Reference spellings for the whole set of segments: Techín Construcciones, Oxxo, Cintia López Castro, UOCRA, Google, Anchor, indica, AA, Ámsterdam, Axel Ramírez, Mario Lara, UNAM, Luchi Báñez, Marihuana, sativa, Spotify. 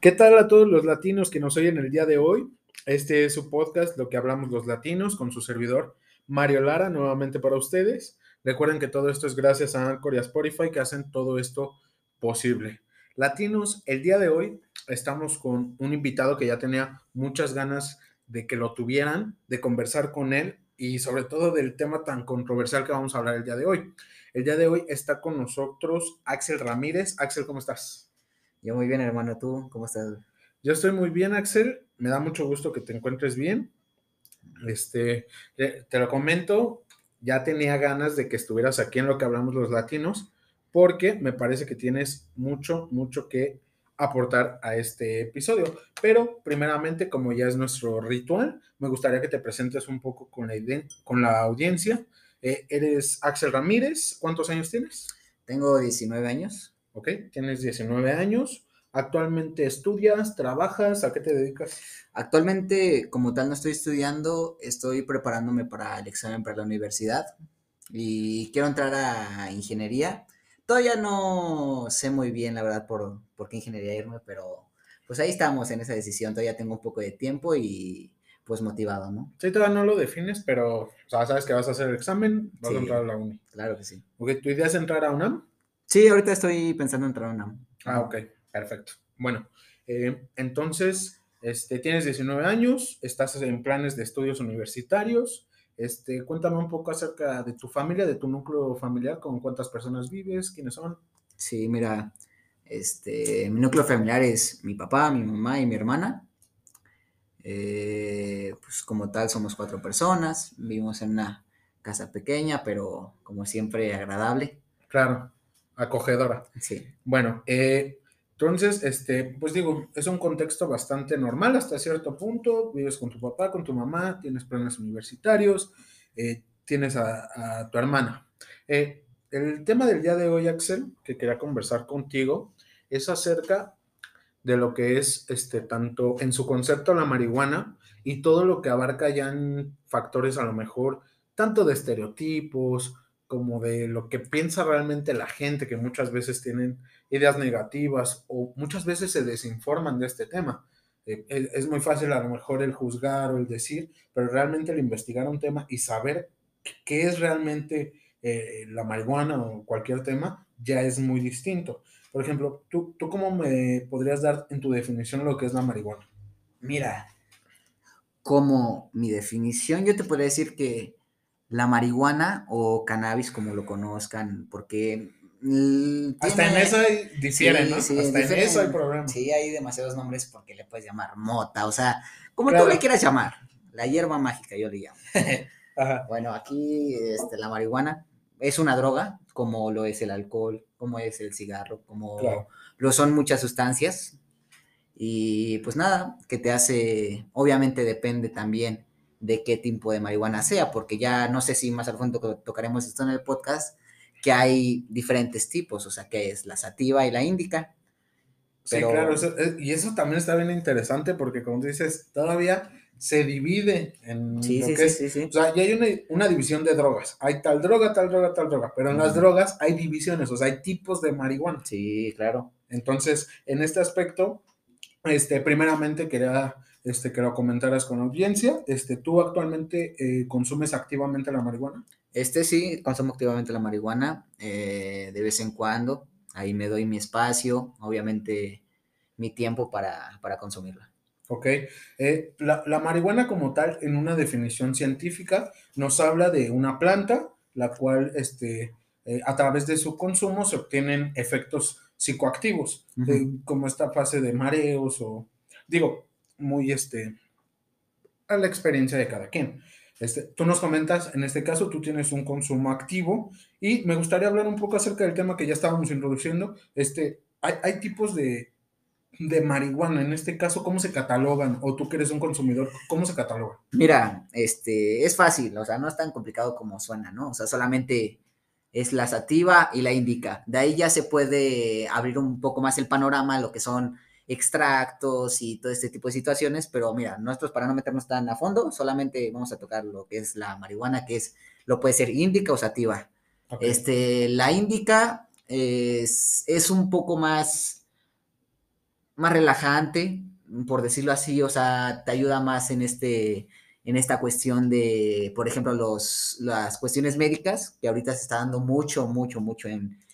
¿Qué tal a todos los latinos que nos oyen el día de hoy? Este es su podcast, Lo que hablamos los latinos, con su servidor Mario Lara, nuevamente para ustedes. Recuerden que todo esto es gracias a Anchor y a Spotify que hacen todo esto posible. Latinos, el día de hoy estamos con un invitado que ya tenía muchas ganas de que lo tuvieran, de conversar con él y sobre todo del tema tan controversial que vamos a hablar el día de hoy. El día de hoy está con nosotros Axel Ramírez. Axel, ¿cómo estás? Yo muy bien, hermano. ¿Tú cómo estás? Yo estoy muy bien, Axel. Me da mucho gusto que te encuentres bien. Te lo comento, ya tenía ganas de que estuvieras aquí en Lo que hablamos los latinos, porque me parece que tienes mucho, mucho que aportar a este episodio. Pero primeramente, como ya es nuestro ritual, me gustaría que te presentes un poco con la audiencia. Eres Axel Ramírez. ¿Cuántos años tienes? Tengo 19 años. Ok, tienes 19 años, actualmente estudias, trabajas, ¿a qué te dedicas? Actualmente, como tal, no estoy estudiando, estoy preparándome para el examen para la universidad y quiero entrar a ingeniería. Todavía no sé muy bien, la verdad, por qué ingeniería irme, pero pues ahí estamos en esa decisión, todavía tengo un poco de tiempo y pues motivado, ¿no? Sí, todavía no lo defines, pero o sea, sabes que vas a hacer el examen, vas a entrar a la uni. Claro que sí. Ok, ¿tu idea es entrar a UNAM? Sí, ahorita estoy pensando en entrar a UNAM. Ah, ok, perfecto. Bueno, entonces, tienes 19 años, estás en planes de estudios universitarios. Cuéntame un poco acerca de tu familia, de tu núcleo familiar, con cuántas personas vives, quiénes son. Sí, mira, mi núcleo familiar es mi papá, mi mamá y mi hermana. Pues como tal somos 4 personas, vivimos en una casa pequeña, pero como siempre agradable. Claro. Acogedora. Sí. Bueno, entonces, pues digo, es un contexto bastante normal hasta cierto punto. Vives con tu papá, con tu mamá, tienes planes universitarios, tienes a tu hermana. El tema del día de hoy, Axel, que quería conversar contigo, es acerca de lo que es, tanto en su concepto la marihuana y todo lo que abarca ya en factores a lo mejor, tanto de estereotipos, como de lo que piensa realmente la gente, que muchas veces tienen ideas negativas o muchas veces se desinforman de este tema. Es muy fácil a lo mejor el juzgar o el decir, pero realmente el investigar un tema y saber qué es realmente la marihuana o cualquier tema ya es muy distinto. Por ejemplo, ¿tú cómo me podrías dar en tu definición lo que es la marihuana? Mira, como mi definición, yo te podría decir que la marihuana o cannabis, como lo conozcan, porque tiene, hasta en eso difieren, sí, ¿no? Sí, hasta en eso hay problema. Sí, hay demasiados nombres porque le puedes llamar mota, o sea, como claro, tú le quieras llamar. La hierba mágica, yo le llamo. Ajá. Bueno, aquí la marihuana es una droga, como lo es el alcohol, como es el cigarro, como claro, lo son muchas sustancias. Y pues nada, que te hace, obviamente depende también de qué tipo de marihuana sea, porque ya no sé si más al fondo tocaremos esto en el podcast, que hay diferentes tipos, o sea, que es la sativa y la indica. Pero... Sí, claro, eso también está bien interesante, porque como dices, todavía se divide en sí. O sea, ya hay una división de drogas, hay tal droga, pero en las drogas hay divisiones, o sea, hay tipos de marihuana. Sí, claro. Entonces, en este aspecto, primeramente quería... que lo comentaras con la audiencia. ¿Tú actualmente consumes activamente la marihuana? Sí, consumo activamente la marihuana de vez en cuando. Ahí me doy mi espacio, obviamente mi tiempo para consumirla. Ok. La marihuana como tal, en una definición científica, nos habla de una planta, la cual a través de su consumo se obtienen efectos psicoactivos, uh-huh, como esta fase de mareos o... Digo... muy a la experiencia de cada quien. Tú nos comentas, en este caso tú tienes un consumo activo y me gustaría hablar un poco acerca del tema que ya estábamos introduciendo. Hay tipos de marihuana, en este caso, ¿cómo se catalogan? O tú que eres un consumidor, ¿cómo se catalogan? Mira, es fácil, o sea, no es tan complicado como suena, ¿no? O sea, solamente es la sativa y la indica. De ahí ya se puede abrir un poco más el panorama, lo que son extractos y todo este tipo de situaciones, pero mira, nosotros para no meternos tan a fondo, solamente vamos a tocar lo que es la marihuana, que es, lo puede ser índica o sativa. Okay. La índica es un poco más, más relajante, por decirlo así, o sea, te ayuda más en esta cuestión de, por ejemplo, las cuestiones médicas, que ahorita se está dando mucho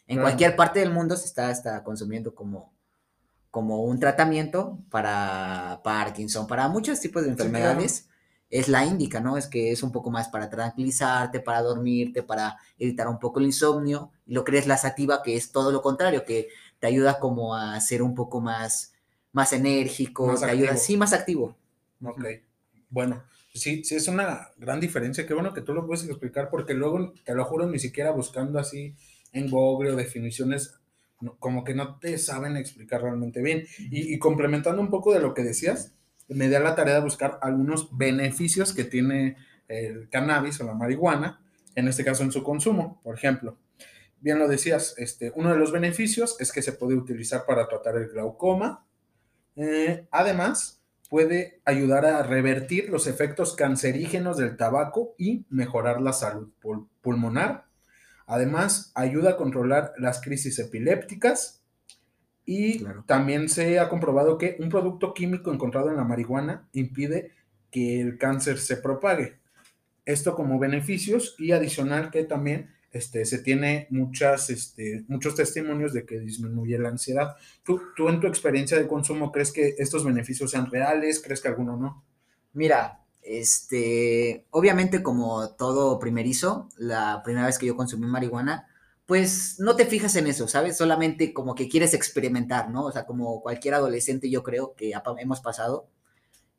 en cualquier parte del mundo se está consumiendo como un tratamiento para Parkinson, para muchos tipos de enfermedades. Sí, claro. Es la indica, ¿no? Es que es un poco más para tranquilizarte, para dormirte, para evitar un poco el insomnio. Y lo que es la sativa, que es todo lo contrario, que te ayuda como a ser un poco más enérgico, más te activo. Ayuda, sí, más activo. Ok, bueno, sí, es una gran diferencia. Qué bueno que tú lo puedes explicar, porque luego, te lo juro, ni siquiera buscando así en Google o definiciones, no, como que no te saben explicar realmente bien. Y complementando un poco de lo que decías, me da la tarea de buscar algunos beneficios que tiene el cannabis o la marihuana, en este caso en su consumo. Por ejemplo, bien lo decías, uno de los beneficios es que se puede utilizar para tratar el glaucoma. Además, puede ayudar a revertir los efectos cancerígenos del tabaco y mejorar la salud pulmonar. Además, ayuda a controlar las crisis epilépticas. Y claro, también se ha comprobado que un producto químico encontrado en la marihuana impide que el cáncer se propague. Esto como beneficios, y adicional que también se tiene muchos testimonios de que disminuye la ansiedad. ¿Tú en tu experiencia de consumo crees que estos beneficios sean reales? ¿Crees que alguno no? Mira, obviamente como todo primerizo, la primera vez que yo consumí marihuana, pues no te fijas en eso, ¿sabes? Solamente como que quieres experimentar, ¿no? O sea, como cualquier adolescente, yo creo que hemos pasado,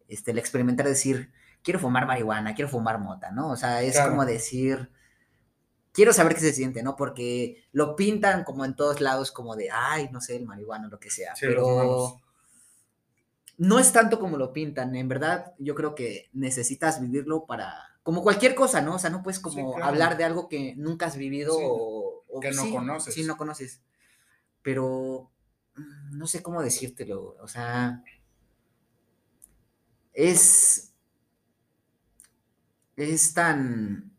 el experimentar, decir, quiero fumar marihuana, quiero fumar mota, ¿no? O sea, es claro, como decir, quiero saber qué se siente, ¿no? Porque lo pintan como en todos lados, como de, ay, no sé, el marihuana, lo que sea, sí, pero no es tanto como lo pintan. En verdad, yo creo que necesitas vivirlo como cualquier cosa, ¿no? O sea, no puedes como sí, claro, hablar de algo que nunca has vivido, sí, o que no conoces. Sí, no conoces. Pero no sé cómo decírtelo. O sea, es tan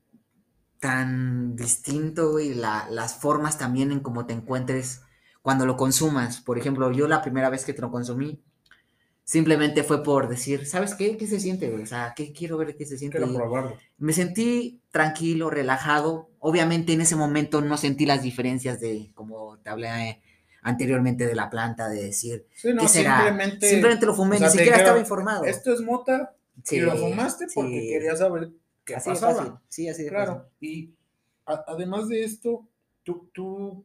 distinto, y las formas también en cómo te encuentres cuando lo consumas. Por ejemplo, yo la primera vez que te lo consumí, simplemente fue por decir, ¿sabes qué? ¿Qué se siente, güey? O sea, ¿qué quiero ver? ¿Qué se siente? Quiero probarlo. Me sentí tranquilo, relajado. Obviamente en ese momento no sentí las diferencias de, como te hablé anteriormente, de la planta, de decir, sí, no, ¿qué será? Simplemente lo fumé, o sea, ni siquiera estaba informado. Esto es mota, sí, y lo fumaste porque sí, querías saber qué así pasaba. Sí, así de claro, fácil. Y además de esto, tú,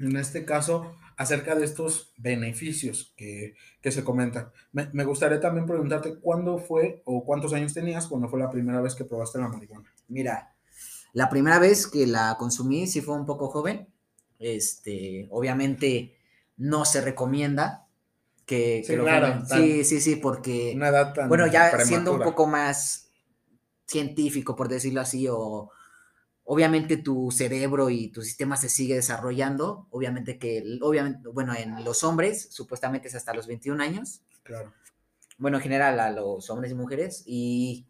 en este caso, acerca de estos beneficios que se comentan, me gustaría también preguntarte, ¿cuándo fue o cuántos años tenías cuando fue la primera vez que probaste la marihuana? Mira, la primera vez que la consumí sí fue un poco joven. Obviamente no se recomienda que, sí, que lo claro, sí, porque una edad tan bueno, ya prematura, siendo un poco más científico, por decirlo así, o obviamente tu cerebro y tu sistema se sigue desarrollando, obviamente, bueno, en los hombres, supuestamente es hasta los 21 años. Claro. Bueno, en general a los hombres y mujeres, y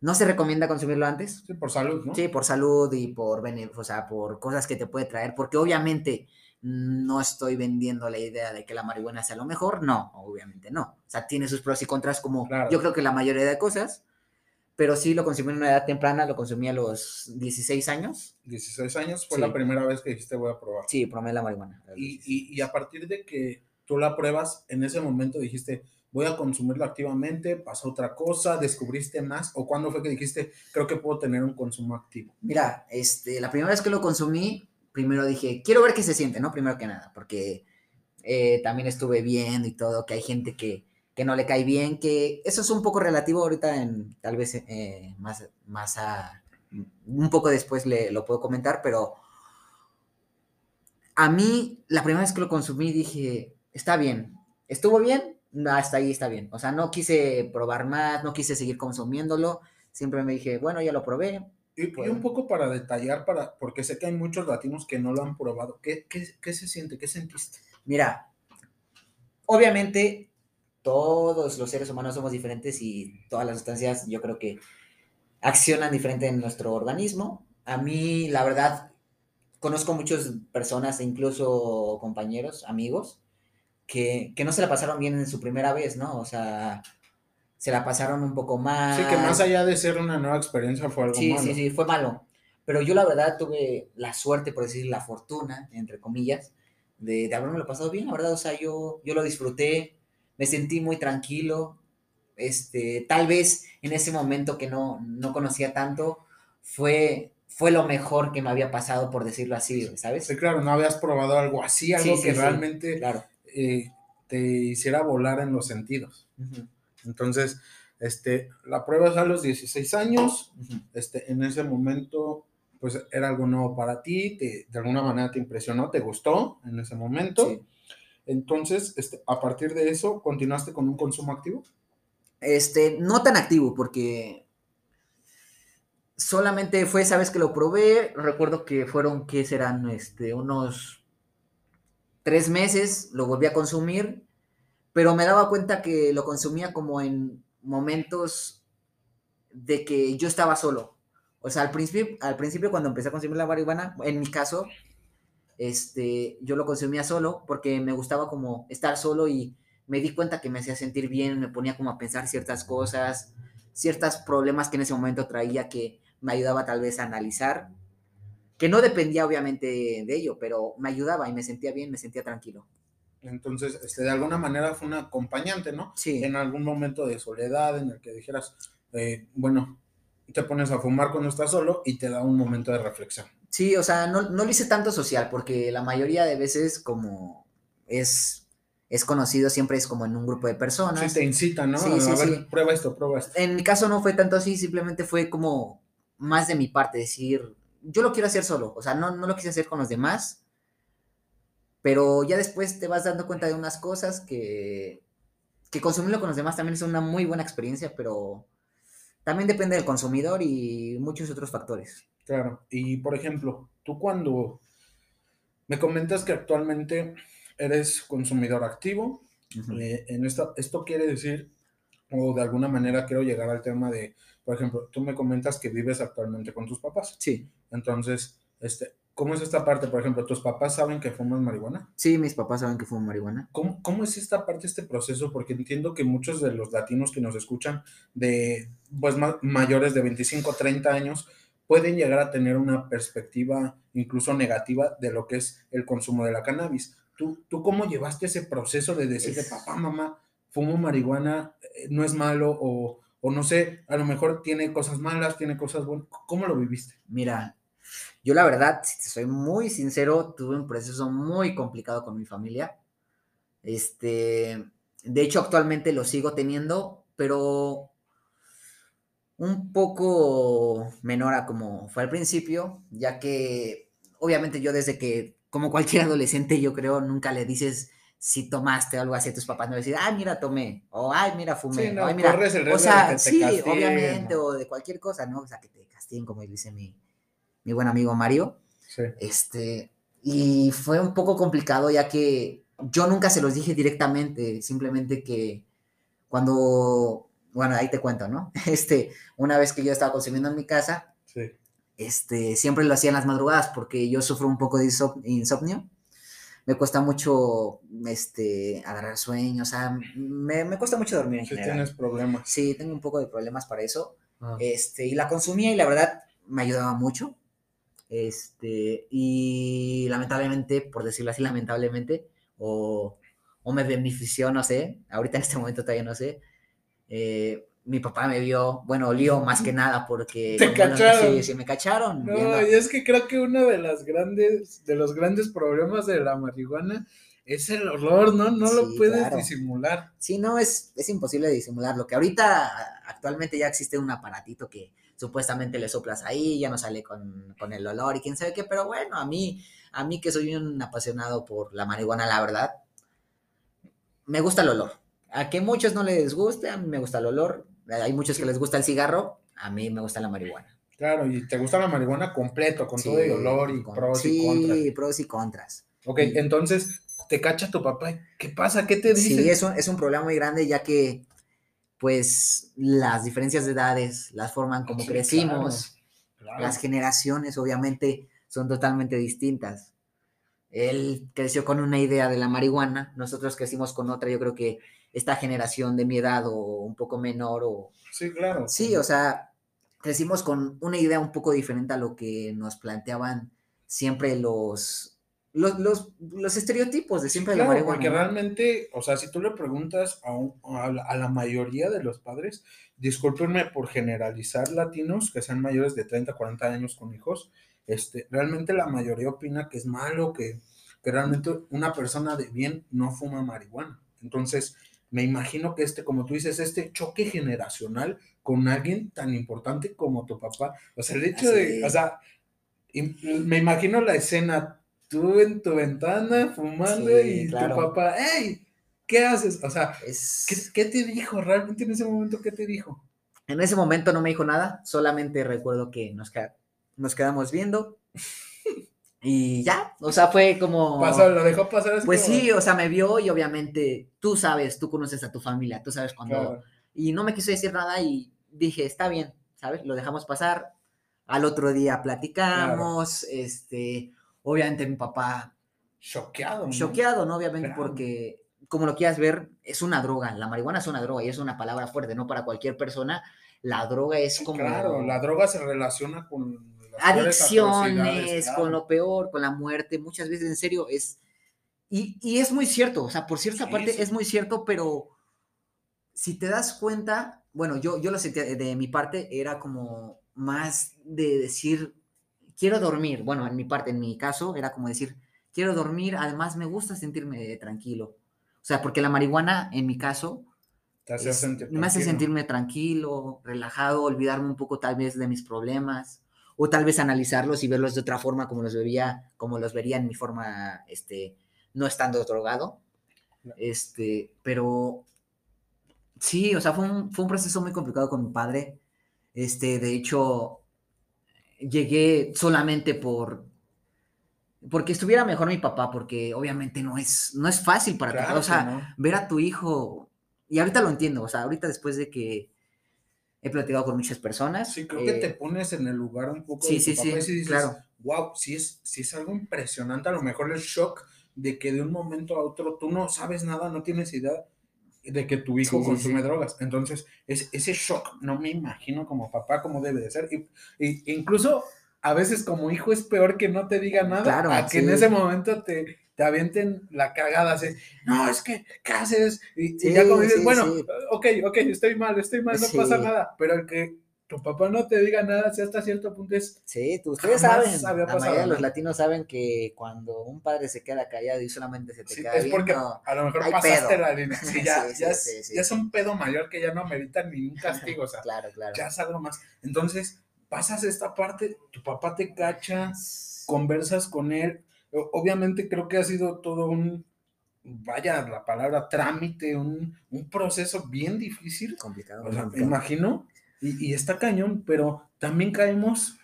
no se recomienda consumirlo antes. Sí, por salud, ¿no? Sí, por salud y o sea, por cosas que te puede traer, porque obviamente no estoy vendiendo la idea de que la marihuana sea lo mejor, no, obviamente no. O sea, tiene sus pros y contras como claro, yo creo que la mayoría de cosas. Pero sí, lo consumí en una edad temprana, lo consumí a los 16 años. 16 años fue sí, la primera vez que dijiste voy a probar. Sí, probé la marihuana. Y a partir de que tú la pruebas, en ese momento dijiste, voy a consumirla activamente, pasó otra cosa, descubriste más, ¿o cuándo fue que dijiste, creo que puedo tener un consumo activo? Mira, la primera vez que lo consumí, primero dije, quiero ver qué se siente, ¿no? Primero que nada, porque también estuve viendo y todo, que hay gente que no le cae bien, que eso es un poco relativo ahorita, tal vez un poco después lo puedo comentar, pero a mí, la primera vez que lo consumí, dije, está bien, estuvo bien, hasta ahí está bien, o sea, no quise probar más, no quise seguir consumiéndolo, siempre me dije, bueno, ya lo probé. Y un poco para detallar, porque sé que hay muchos latinos que no lo han probado, ¿qué se siente? ¿Qué sentiste? Mira, obviamente todos los seres humanos somos diferentes y todas las sustancias yo creo que accionan diferente en nuestro organismo. A mí, la verdad, conozco muchas personas, incluso compañeros, amigos, que no se la pasaron bien en su primera vez, ¿no? O sea, se la pasaron un poco mal. Sí, que más allá de ser una nueva experiencia fue algo malo. Sí, fue malo. Pero yo la verdad tuve la suerte, por decir la fortuna, entre comillas, de haberme lo pasado bien, la verdad. O sea, yo lo disfruté, me sentí muy tranquilo. Tal vez en ese momento que no conocía tanto, fue lo mejor que me había pasado, por decirlo así, ¿sabes? Sí, claro, no habías probado algo así, algo que realmente claro. Te hiciera volar en los sentidos. Uh-huh. Entonces, la prueba es a los 16 años, uh-huh. En ese momento, pues, era algo nuevo para ti, de alguna manera te impresionó, te gustó en ese momento. Sí. Entonces, a partir de eso, ¿continuaste con un consumo activo? No tan activo, porque solamente fue esa vez que lo probé. Recuerdo que fueron, ¿qué serán? Unos 3 meses, lo volví a consumir, pero me daba cuenta que lo consumía como en momentos de que yo estaba solo. O sea, al principio cuando empecé a consumir la marihuana, en mi caso, yo lo consumía solo porque me gustaba como estar solo y me di cuenta que me hacía sentir bien, me ponía como a pensar ciertas cosas, ciertos problemas que en ese momento traía que me ayudaba tal vez a analizar, que no dependía obviamente de ello, pero me ayudaba y me sentía bien, me sentía tranquilo. Entonces, de alguna manera fue un acompañante, ¿no? Sí. En algún momento de soledad en el que dijeras, bueno, te pones a fumar cuando estás solo y te da un momento de reflexión. Sí, o sea, no lo hice tanto social, porque la mayoría de veces como es conocido, siempre es como en un grupo de personas. Sí, te incita, ¿no? Sí, a ver, prueba esto. En mi caso no fue tanto así, simplemente fue como más de mi parte, decir, yo lo quiero hacer solo, o sea, no lo quise hacer con los demás, pero ya después te vas dando cuenta de unas cosas que consumirlo con los demás también es una muy buena experiencia, pero también depende del consumidor y muchos otros factores. Claro, y por ejemplo, tú cuando me comentas que actualmente eres consumidor activo, uh-huh. Esto quiere decir, o de alguna manera quiero llegar al tema de, por ejemplo, tú me comentas que vives actualmente con tus papás. Sí. Entonces, ¿cómo es esta parte? Por ejemplo, ¿tus papás saben que fumas marihuana? Sí, mis papás saben que fumo marihuana. ¿Cómo es esta parte, este proceso? Porque entiendo que muchos de los latinos que nos escuchan, mayores de 25, 30 años, pueden llegar a tener una perspectiva incluso negativa de lo que es el consumo de la cannabis. ¿Tú cómo llevaste ese proceso de decirle, papá, mamá, fumo marihuana, no es malo, o no sé, a lo mejor tiene cosas malas, tiene cosas buenas? ¿Cómo lo viviste? Mira, yo la verdad, si te soy muy sincero, tuve un proceso muy complicado con mi familia. De hecho, actualmente lo sigo teniendo, pero un poco menor a como fue al principio, ya que obviamente yo desde que, como cualquier adolescente, yo creo, nunca le dices si tomaste o algo así a tus papás. No decís, ay, mira, tomé, o ay, mira, fumé. Sí, no, ay, mira. Corres el riesgo, o sea, de que sí, te castiguen, obviamente, o de cualquier cosa, ¿no? O sea, que te castiguen, como dice mi buen amigo Mario. Sí. Y fue un poco complicado, ya que yo nunca se los dije directamente, simplemente que cuando, bueno, ahí te cuento, ¿no? Una vez que yo estaba consumiendo en mi casa, sí. Siempre lo hacía en las madrugadas porque yo sufro un poco de insomnio. Me cuesta mucho agarrar sueño, o sea, me cuesta mucho dormir en general. ¿Tienes problemas? Sí, tengo un poco de problemas para eso. Ah. Y la consumía y la verdad me ayudaba mucho. Y lamentablemente, por decirlo así, lamentablemente, o me benefició, no sé, ahorita en este momento todavía no sé, mi papá me vio, bueno, olió más que nada porque... ¿Te cacharon? Sí, me cacharon. No, viendo. Y es que creo que uno de las grandes, de los grandes problemas de la marihuana es el olor, ¿no? No sí, lo puedes claro. disimular. Sí, no, es imposible disimularlo, que ahorita actualmente ya existe un aparatito que supuestamente le soplas ahí, ya no sale con el olor y quién sabe qué, pero bueno, a mí que soy un apasionado por la marihuana, la verdad, me gusta el olor. A que muchos no les guste, a mí me gusta el olor. Hay muchos que les gusta el cigarro, a mí me gusta la marihuana. Claro, y te gusta la marihuana completo, con sí, todo el olor y pros y contras. Sí, pros y contras. Ok, sí. Entonces, te cacha tu papá, ¿qué pasa? ¿Qué te dice? Sí, es un problema muy grande, ya que, pues, las diferencias de edades las forman como sí, crecimos. Claro. Las generaciones, obviamente, son totalmente distintas. Él creció con una idea de la marihuana, nosotros crecimos con otra. Yo creo que esta generación de mi edad o un poco menor o... Sí, claro. Sí, o sea, crecimos con una idea un poco diferente a lo que nos planteaban siempre los estereotipos de siempre, sí, claro, de la marihuana. Porque realmente, o sea, si tú le preguntas a la mayoría de los padres, discúlpenme por generalizar latinos que sean mayores de 30, 40 años con hijos, realmente la mayoría opina que es malo, que realmente una persona de bien no fuma marihuana. Entonces, me imagino que como tú dices, este choque generacional con alguien tan importante como tu papá, o sea, el hecho de, o sea, me imagino la escena, tú en tu ventana fumando, sí, y claro, tu papá, ¡hey! ¿Qué haces? O sea, ¿qué te dijo realmente en ese momento? ¿Qué te dijo? En ese momento no me dijo nada, solamente recuerdo que nos quedamos viendo y ya, o sea, fue como... Pasó, lo dejó pasar. Pues como... sí, o sea, me vio y obviamente tú sabes, tú conoces a tu familia, tú sabes cuando... Claro. Y no me quiso decir nada y dije, está bien, ¿sabes? Lo dejamos pasar, al otro día platicamos, claro. Obviamente mi papá... Choqueado, ¿no? Obviamente, claro, porque, como lo quieras ver, es una droga, la marihuana es una droga y es una palabra fuerte, ¿no? Para cualquier persona, la droga es como... Claro, la droga se relaciona con... adicciones, claro, con lo peor, con la muerte, muchas veces, en serio, es, y es muy cierto, o sea, por cierta parte es muy cierto, pero si te das cuenta, bueno, yo lo sentía de mi parte, era como más de decir, quiero dormir, bueno, en mi caso, era como decir, quiero dormir, además me gusta sentirme tranquilo, o sea, porque la marihuana, en mi caso, me hace sentirme tranquilo, relajado, olvidarme un poco tal vez de mis problemas, o tal vez analizarlos y verlos de otra forma como los vería en mi forma, no estando drogado, no. Pero sí, o sea, fue un proceso muy complicado con mi padre, de hecho, llegué solamente porque estuviera mejor mi papá, porque obviamente no es fácil para claro, ti, o sea, ¿no? Ver a tu hijo, y ahorita lo entiendo, o sea, ahorita después de que he platicado con muchas personas. Sí, creo que te pones en el lugar un poco de tu papá, y dices, claro, wow, sí es algo impresionante, a lo mejor el shock de que de un momento a otro tú no sabes nada, no tienes idea de que tu hijo consume drogas. Entonces, ese shock, no me imagino como papá cómo debe de ser. Y incluso a veces como hijo es peor que no te diga nada, claro, a que en ese momento te avienten la cagada, así, no, es que, ¿qué haces? Y ya como dices, bueno, ok, estoy mal, no pasa nada, pero el que tu papá no te diga nada, si hasta cierto punto es... Sí, ustedes saben, la mayoría de los latinos saben que cuando un padre se queda callado y solamente se te queda es viendo, porque a lo mejor pasaste pedo. La línea, sí, ya, ya es un pedo mayor que ya no amerita ningún castigo, o sea, claro. Ya es algo más, entonces, pasas esta parte, tu papá te cacha, conversas con él. Obviamente creo que ha sido todo trámite, un proceso bien difícil. Complicado. O sea, me imagino, y está cañón, pero también caemos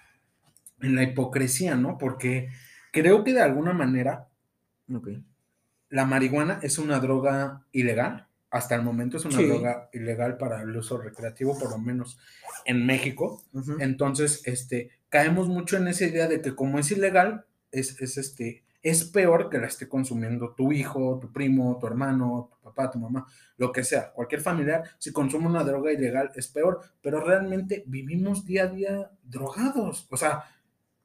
en la hipocresía, ¿no? Porque creo que de alguna manera la marihuana es una droga ilegal, hasta el momento es una droga ilegal para el uso recreativo, por lo menos en México. Uh-huh. Entonces, caemos mucho en esa idea de que como es ilegal, es peor que la esté consumiendo tu hijo, tu primo, tu hermano, tu papá, tu mamá, lo que sea, cualquier familiar, si consume una droga ilegal es peor, pero realmente vivimos día a día drogados, o sea,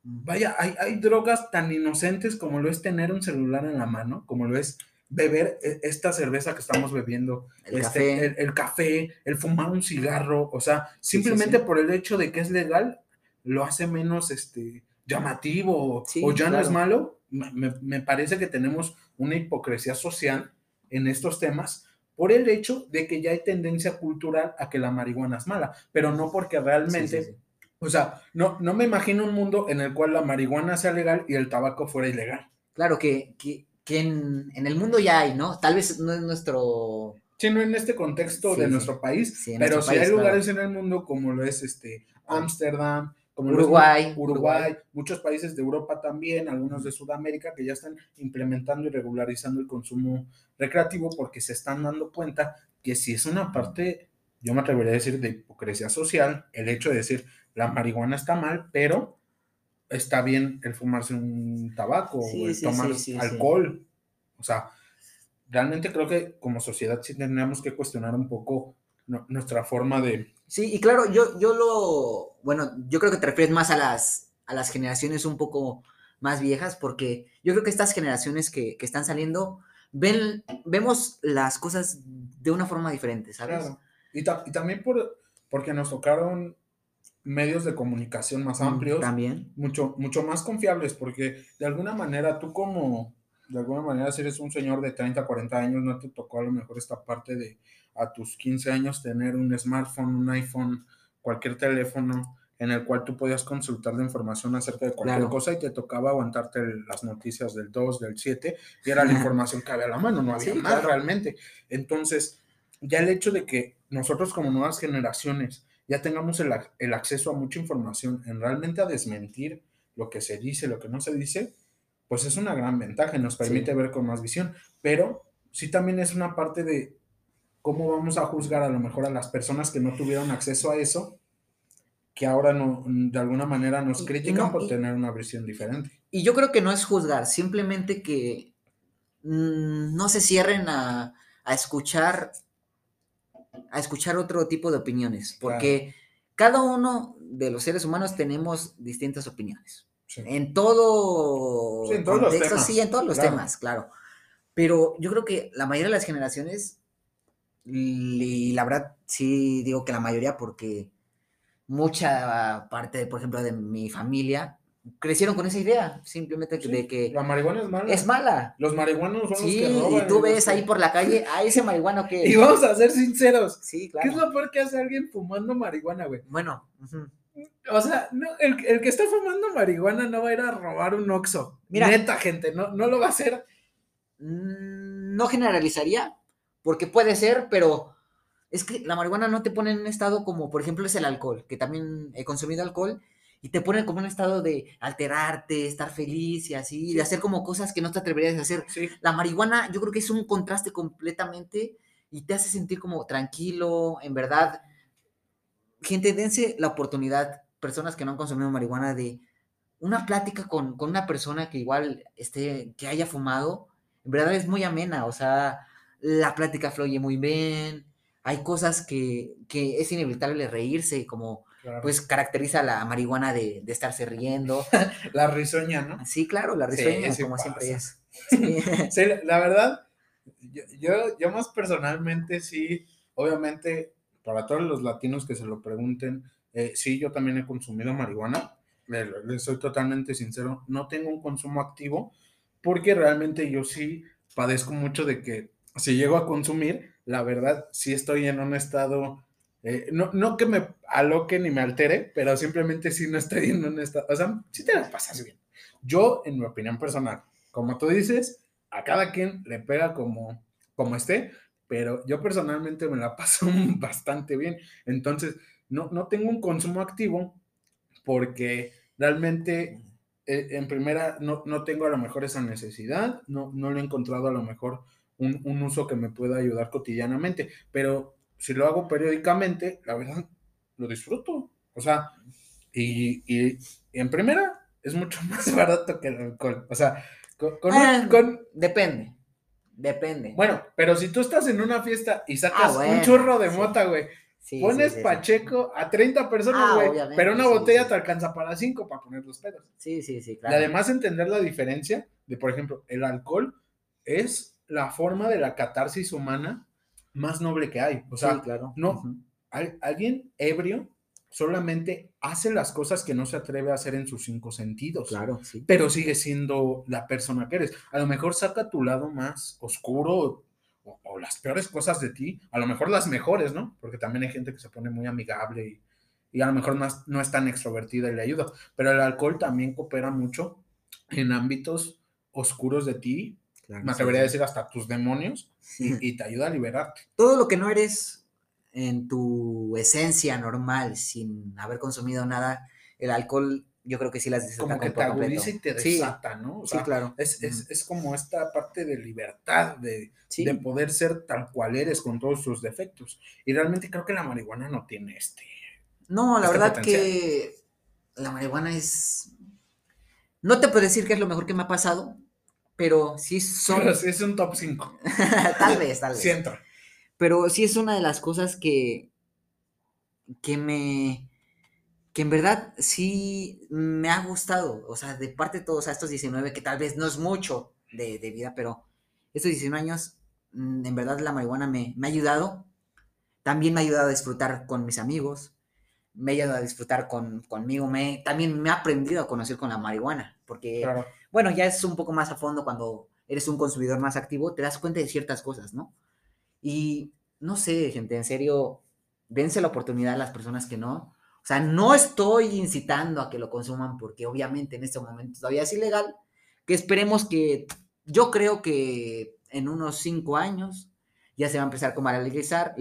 vaya, hay drogas tan inocentes como lo es tener un celular en la mano, como lo es beber esta cerveza que estamos bebiendo, café. El café, el fumar un cigarro, o sea, simplemente por el hecho de que es legal, lo hace menos, llamativo, o ya no es malo. Me parece que tenemos una hipocresía social en estos temas por el hecho de que ya hay tendencia cultural a que la marihuana es mala, pero no porque realmente, o sea, no me imagino un mundo en el cual la marihuana sea legal y el tabaco fuera ilegal. Claro que en el mundo ya hay, ¿no? Tal vez no es nuestro... Sí, no en este contexto de nuestro país, pero si hay lugares en el mundo como lo es Ámsterdam, como Uruguay, muchos países de Europa también, algunos de Sudamérica que ya están implementando y regularizando el consumo recreativo porque se están dando cuenta que si es una parte, yo me atrevería a decir, de hipocresía social, el hecho de decir la marihuana está mal, pero está bien el fumarse un tabaco o el tomar alcohol. Sí. O sea, realmente creo que como sociedad sí tenemos que cuestionar un poco nuestra forma de... Sí, y claro, yo creo que te refieres más a las generaciones un poco más viejas, porque yo creo que estas generaciones que están saliendo vemos las cosas de una forma diferente, ¿sabes? Claro. Y también porque nos tocaron medios de comunicación más amplios, también mucho más confiables, porque de alguna manera tú si eres un señor de 30, 40 años, no te tocó a lo mejor esta parte de a tus 15 años tener un smartphone, un iPhone, cualquier teléfono en el cual tú podías consultar la información acerca de cualquier cosa, y te tocaba aguantarte las noticias del 2, del 7, y era la información que había a la mano, no había nada realmente. Entonces, ya el hecho de que nosotros como nuevas generaciones ya tengamos el acceso a mucha información, en realmente a desmentir lo que se dice, lo que no se dice, pues es una gran ventaja, nos permite ver con más visión, pero sí también es una parte de cómo vamos a juzgar a lo mejor a las personas que no tuvieron acceso a eso, que ahora no, de alguna manera nos critican por tener una visión diferente. Y yo creo que no es juzgar, simplemente que no se cierren a escuchar otro tipo de opiniones, porque cada uno de los seres humanos tenemos distintas opiniones. Sí. En todos los temas, claro. Pero yo creo que la mayoría de las generaciones, y la verdad sí digo que la mayoría, porque mucha parte, por ejemplo, de mi familia, crecieron con esa idea, simplemente de que... La marihuana es mala. Es mala. Los marihuanos son los que roban. Y tú ves ahí por la calle a ese marihuano que... Y vamos a ser sinceros. Sí, claro. ¿Qué es lo peor que hace alguien fumando marihuana, güey? Bueno, o sea, no, el que está fumando marihuana no va a ir a robar un Oxxo. Mira, neta, gente, no lo va a hacer. No generalizaría, porque puede ser, pero es que la marihuana no te pone en un estado como, por ejemplo, es el alcohol, que también he consumido alcohol, y te pone como en un estado de alterarte, estar feliz y así, de hacer como cosas que no te atreverías a hacer. Sí. La marihuana yo creo que es un contraste completamente y te hace sentir como tranquilo, en verdad... Gente, dense la oportunidad, personas que no han consumido marihuana, de una plática con una persona que igual que haya fumado. En verdad es muy amena, o sea, la plática fluye muy bien. Hay cosas que es inevitable reírse, como pues caracteriza la marihuana de estarse riendo. La risueña, ¿no? Sí, claro, la risueña, como pasa. Siempre es. Sí. Sí, la verdad, yo más personalmente sí, obviamente... Para todos los latinos que se lo pregunten, sí, yo también he consumido marihuana, les soy totalmente sincero, no tengo un consumo activo, porque realmente yo sí padezco mucho de que si llego a consumir, la verdad, sí estoy en un estado, no que me aloque ni me altere, pero simplemente sí no estoy en un estado, o sea, sí te las pasas bien. Yo, en mi opinión personal, como tú dices, a cada quien le pega como esté, pero yo personalmente me la paso bastante bien. Entonces, no tengo un consumo activo porque realmente, en primera, no tengo a lo mejor esa necesidad, no le he encontrado a lo mejor un uso que me pueda ayudar cotidianamente, pero si lo hago periódicamente, la verdad, lo disfruto. O sea, y en primera, es mucho más barato que el alcohol. O sea, depende. Bueno, pero si tú estás en una fiesta y sacas un churro de mota, güey, pones Pacheco a 30 personas, güey, pero una botella te alcanza para 5 para poner los pedos. Sí, claro. Y además entender la diferencia de, por ejemplo, el alcohol es la forma de la catarsis humana más noble que hay. O sea, alguien ebrio solamente hace las cosas que no se atreve a hacer en sus 5 sentidos. Claro, sí. Pero sigue siendo la persona que eres. A lo mejor saca tu lado más oscuro o las peores cosas de ti. A lo mejor las mejores, ¿no? Porque también hay gente que se pone muy amigable y a lo mejor no es tan extrovertida y le ayuda. Pero el alcohol también coopera mucho en ámbitos oscuros de ti. Claro, me atrevería a decir hasta tus demonios y te ayuda a liberarte. Todo lo que no eres... en tu esencia normal, sin haber consumido nada, el alcohol, yo creo que sí las desata como que te agudiza y te desata, ¿no? O sea, sí, claro. Es como esta parte de libertad, de poder ser tal cual eres con todos sus defectos. Y realmente creo que la marihuana no tiene No, la verdad potencial. Que la marihuana es No te puedo decir que es lo mejor que me ha pasado, pero sí son... Pero es un top 5. tal vez. Siento. Pero sí es una de las cosas que en verdad sí me ha gustado. O sea, de parte de todos, a estos 19, que tal vez no es mucho de vida, pero estos 19 años, en verdad la marihuana me ha ayudado. También me ha ayudado a disfrutar con mis amigos. Me ha ayudado a disfrutar conmigo. También me ha aprendido a conocer con la marihuana. Porque, claro, bueno, ya es un poco más a fondo cuando eres un consumidor más activo. Te das cuenta de ciertas cosas, ¿no? Y no sé, gente, en serio, dense la oportunidad a las personas que no. O sea, no estoy incitando a que lo consuman porque obviamente en este momento todavía es ilegal. Que esperemos que, yo creo que en unos 5 años ya se va a empezar como a legalizar,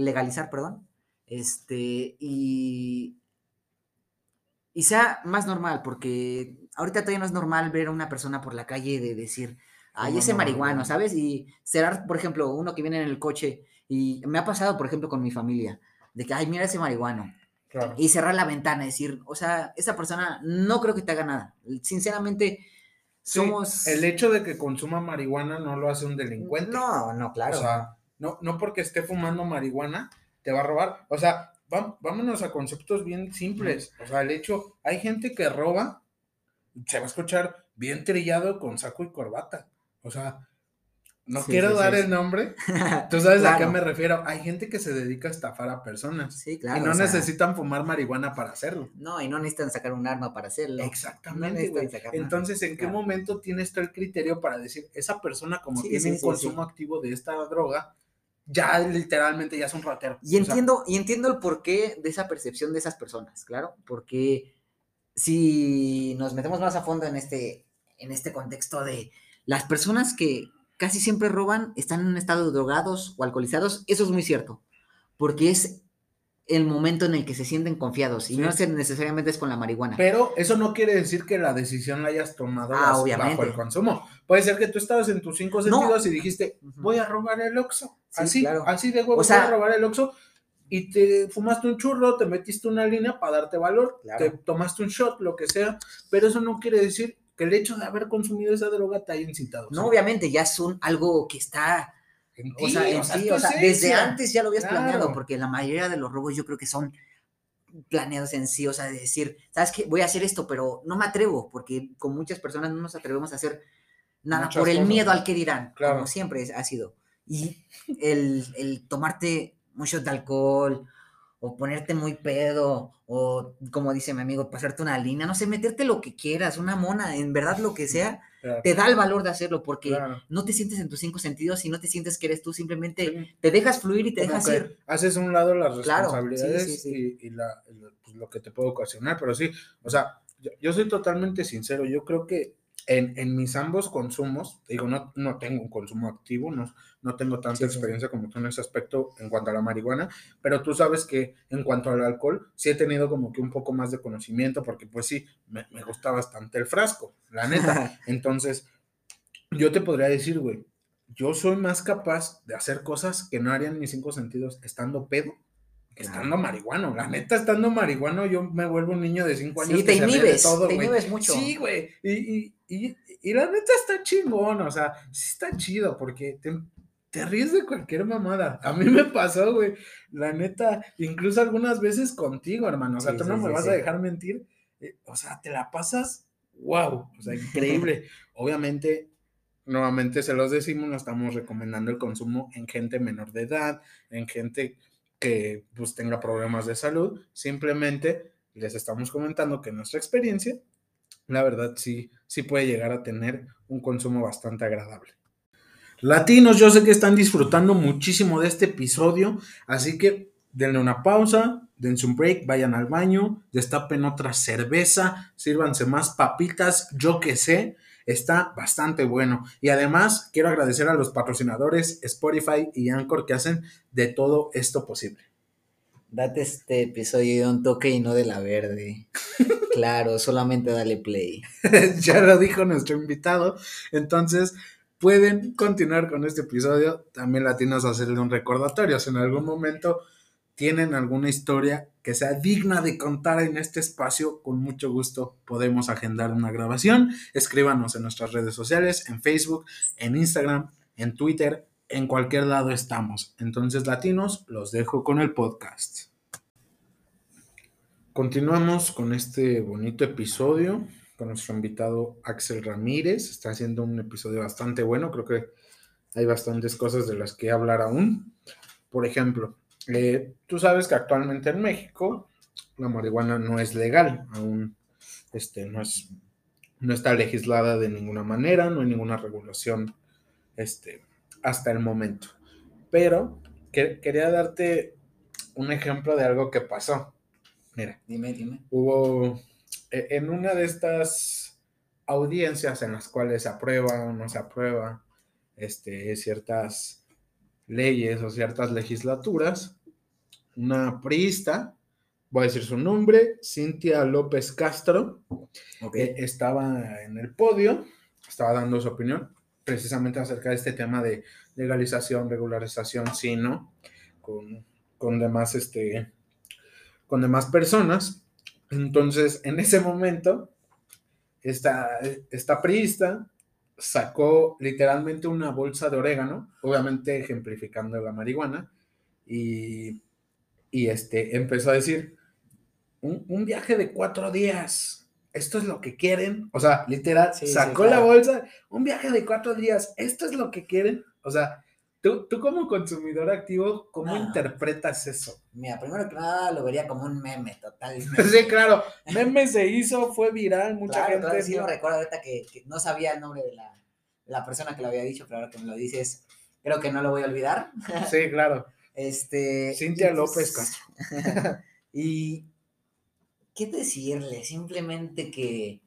y sea más normal, porque ahorita todavía no es normal ver a una persona por la calle de decir, ay, ese marihuano, ¿sabes? Y será, por ejemplo, uno que viene en el coche, y me ha pasado, por ejemplo, con mi familia, de que, ay, mira ese marihuano, claro, y cerrar la ventana y decir, o sea, esa persona no creo que te haga nada, sinceramente. Sí, somos... El hecho de que consuma marihuana no lo hace un delincuente. No, claro. O sea, no porque esté fumando marihuana te va a robar. O sea, vámonos a conceptos bien simples. O sea, el hecho, hay gente que roba, se va a escuchar bien trillado con saco y corbata. O sea, no quiero dar el nombre. Tú sabes claro. A qué me refiero. Hay gente que se dedica a estafar a personas. Sí, claro. Y no necesitan fumar marihuana para hacerlo. No, y no necesitan sacar un arma para hacerlo. Exactamente, güey. No entonces, ¿en qué momento tienes tú el criterio para decir, esa persona como tiene un consumo activo de esta droga, ya literalmente ya es un ratero? Y entiendo el porqué de esa percepción de esas personas, claro. Porque si nos metemos más a fondo en este contexto de las personas que casi siempre roban, están en un estado de drogados o alcoholizados, eso es muy cierto, porque es el momento en el que se sienten confiados, y no necesariamente es con la marihuana. Pero eso no quiere decir que la decisión la hayas tomado bajo el consumo. Puede ser que tú estabas en tus 5 sentidos y dijiste, voy a robar el Oxxo, así de huevo, o sea, voy a robar el Oxxo, y te fumaste un churro, te metiste una línea para darte valor, claro, te tomaste un shot, lo que sea, pero eso no quiere decir que el hecho de haber consumido esa droga te haya incitado. No, obviamente, ya es algo que está en ti, desde antes ya lo habías planeado, porque la mayoría de los robos yo creo que son planeados en sí, o sea, de decir, ¿sabes qué? Voy a hacer esto, pero no me atrevo, porque con muchas personas no nos atrevemos a hacer nada por el miedo al que dirán, claro, como siempre ha sido. Y el tomarte mucho de alcohol, o ponerte muy pedo, o como dice mi amigo, pasarte una línea, no sé, meterte lo que quieras, una mona, en verdad lo que sea, claro, te da el valor de hacerlo, porque no te sientes en tus 5 sentidos y no te sientes que eres tú, simplemente te dejas fluir y te dejas ir. Haces a un lado las responsabilidades y lo que te puede ocasionar, pero sí, o sea, yo soy totalmente sincero, yo creo que en mis ambos consumos, digo, no tengo un consumo activo, no tengo tanta experiencia como tú en ese aspecto en cuanto a la marihuana, pero tú sabes que en cuanto al alcohol, sí he tenido como que un poco más de conocimiento, porque pues sí, me gusta bastante el frasco, la neta. Entonces, yo te podría decir, güey, yo soy más capaz de hacer cosas que no harían mis 5 sentidos estando pedo, estando marihuano, la neta, estando marihuano yo me vuelvo un niño de 5 años. Sí, te inhibes, todo, te inhibes mucho. Sí, güey, y la neta está chingón, o sea, sí está chido, porque te ríes de cualquier mamada. A mí me pasó, güey, la neta, incluso algunas veces contigo, hermano, o sea, tú no me vas a dejar mentir, o sea, te la pasas, wow, o sea, increíble. Obviamente, nuevamente se los decimos, no estamos recomendando el consumo en gente menor de edad, en gente que pues tenga problemas de salud, simplemente les estamos comentando que nuestra experiencia, la verdad sí puede llegar a tener un consumo bastante agradable. Latinos, yo sé que están disfrutando muchísimo de este episodio, así que denle una pausa, dense un break, vayan al baño, destapen otra cerveza, sírvanse más papitas, yo qué sé. Está bastante bueno. Y además, quiero agradecer a los patrocinadores Spotify y Anchor que hacen de todo esto posible. Date este episodio de un toque y no de la verde. Claro, solamente dale play. Ya lo dijo nuestro invitado. Entonces, pueden continuar con este episodio. También latinos, hacerle un recordatorio. Si en algún momento tienen alguna historia que sea digna de contar en este espacio, con mucho gusto podemos agendar una grabación. Escríbanos en nuestras redes sociales, en Facebook, en Instagram, en Twitter, en cualquier lado estamos. Entonces, latinos, los dejo con el podcast. Continuamos con este bonito episodio con nuestro invitado Axel Ramírez. Está haciendo un episodio bastante bueno, creo que hay bastantes cosas de las que hablar aún. Por ejemplo, tú sabes que actualmente en México la marihuana no es legal, aún no está legislada de ninguna manera, no hay ninguna regulación hasta el momento. Pero quería darte un ejemplo de algo que pasó. Mira, dime. Hubo en una de estas audiencias en las cuales se aprueba o no se aprueba ciertas leyes o ciertas legislaturas, una priista, voy a decir su nombre, Cintia López Castro, okay, estaba en el podio, estaba dando su opinión precisamente acerca de este tema de legalización, regularización, sí, ¿no? Con demás personas. Entonces, en ese momento, esta priista sacó literalmente una bolsa de orégano, obviamente ejemplificando la marihuana, y empezó a decir, un viaje de 4 días, esto es lo que quieren, o sea, literal, sí, sacó, sí, claro, la bolsa, un viaje de 4 días, esto es lo que quieren. O sea, tú como consumidor activo, ¿cómo interpretas eso? Mira, primero que nada lo vería como un meme, totalmente. Sí, claro, meme se hizo, fue viral, mucha gente... Claro, sí, lo recuerdo ahorita que no sabía el nombre de la persona que lo había dicho, pero ahora que me lo dices, creo que no lo voy a olvidar. Sí, claro. Cintia López Castro. Y, ¿qué decirle? Simplemente que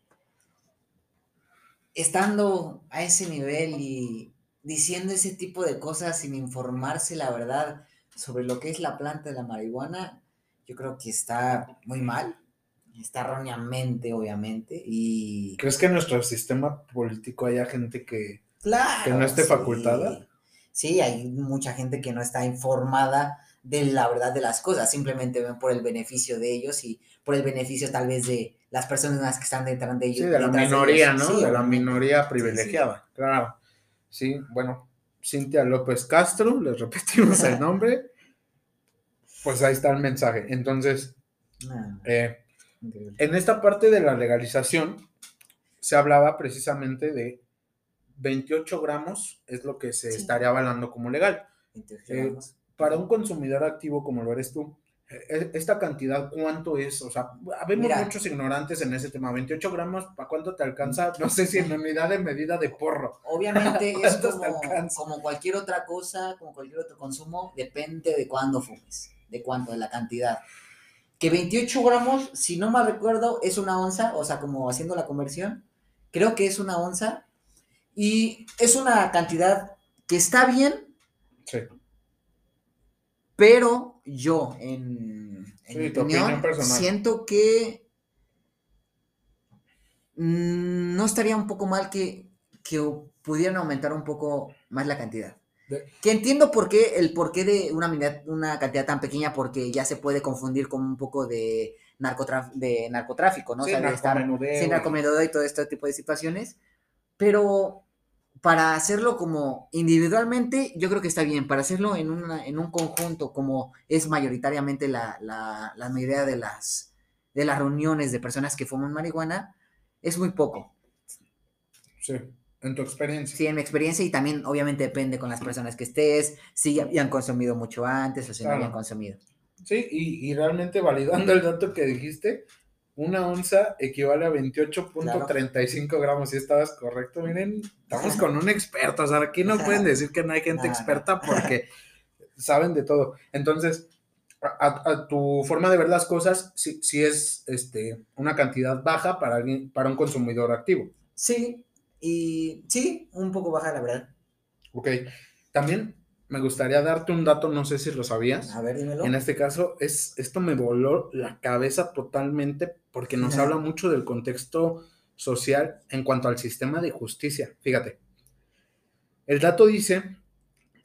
estando a ese nivel y diciendo ese tipo de cosas sin informarse, la verdad, sobre lo que es la planta de la marihuana, yo creo que está muy mal, está erróneamente, obviamente, y... ¿Crees que en nuestro sistema político haya gente que, claro, que no esté, sí, facultada? Sí, hay mucha gente que no está informada de la verdad de las cosas, simplemente ven por el beneficio de ellos y por el beneficio tal vez de las personas que están detrás de ellos. Sí, de la minoría, de ellos, ¿no? Sí, de la minoría privilegiada, sí, sí, claro. Sí, bueno, Cintia López Castro, les repetimos el nombre, pues ahí está el mensaje. Entonces, en esta parte de la legalización, se hablaba precisamente de 28 gramos, es lo que se, sí, estaría avalando como legal. Para un consumidor activo como lo eres tú, ¿esta cantidad cuánto es? O sea, habemos muchos ignorantes en ese tema. 28 gramos, ¿para cuánto te alcanza? No sé si en unidad de medida de porro. Obviamente es como cualquier otra cosa, como cualquier otro consumo, depende de cuándo fumes, de cuánto, de la cantidad. Que 28 gramos, si no mal recuerdo, es una onza, o sea, como haciendo la conversión, creo que es una onza, y es una cantidad que está bien, sí, pero... Yo, en sí, mi opinión personal, siento que no estaría un poco mal que pudieran aumentar un poco más la cantidad. Que entiendo el porqué de una cantidad tan pequeña, porque ya se puede confundir con un poco de narcotráfico, ¿no? Sí, o sea, sin narcomenudeo y todo este tipo de situaciones. Pero para hacerlo como individualmente, yo creo que está bien. Para hacerlo en un conjunto, como es mayoritariamente la mayoría de las reuniones de personas que fuman marihuana, es muy poco. Sí, en tu experiencia. Sí, en mi experiencia, y también obviamente depende con las personas que estés, si habían consumido mucho antes o si, claro, no habían consumido. Sí, y realmente validando el dato que dijiste, una onza equivale a 28.35, claro, gramos, si estabas correcto. Miren, estamos con un experto, o sea, aquí no pueden decir que no hay gente experta porque saben de todo. Entonces, a tu forma de ver las cosas, sí es una cantidad baja para un consumidor activo. Sí, y sí, un poco baja, la verdad. Ok, también me gustaría darte un dato, no sé si lo sabías. A ver, dímelo. En este caso, esto me voló la cabeza totalmente porque nos habla mucho del contexto social en cuanto al sistema de justicia. Fíjate, el dato dice,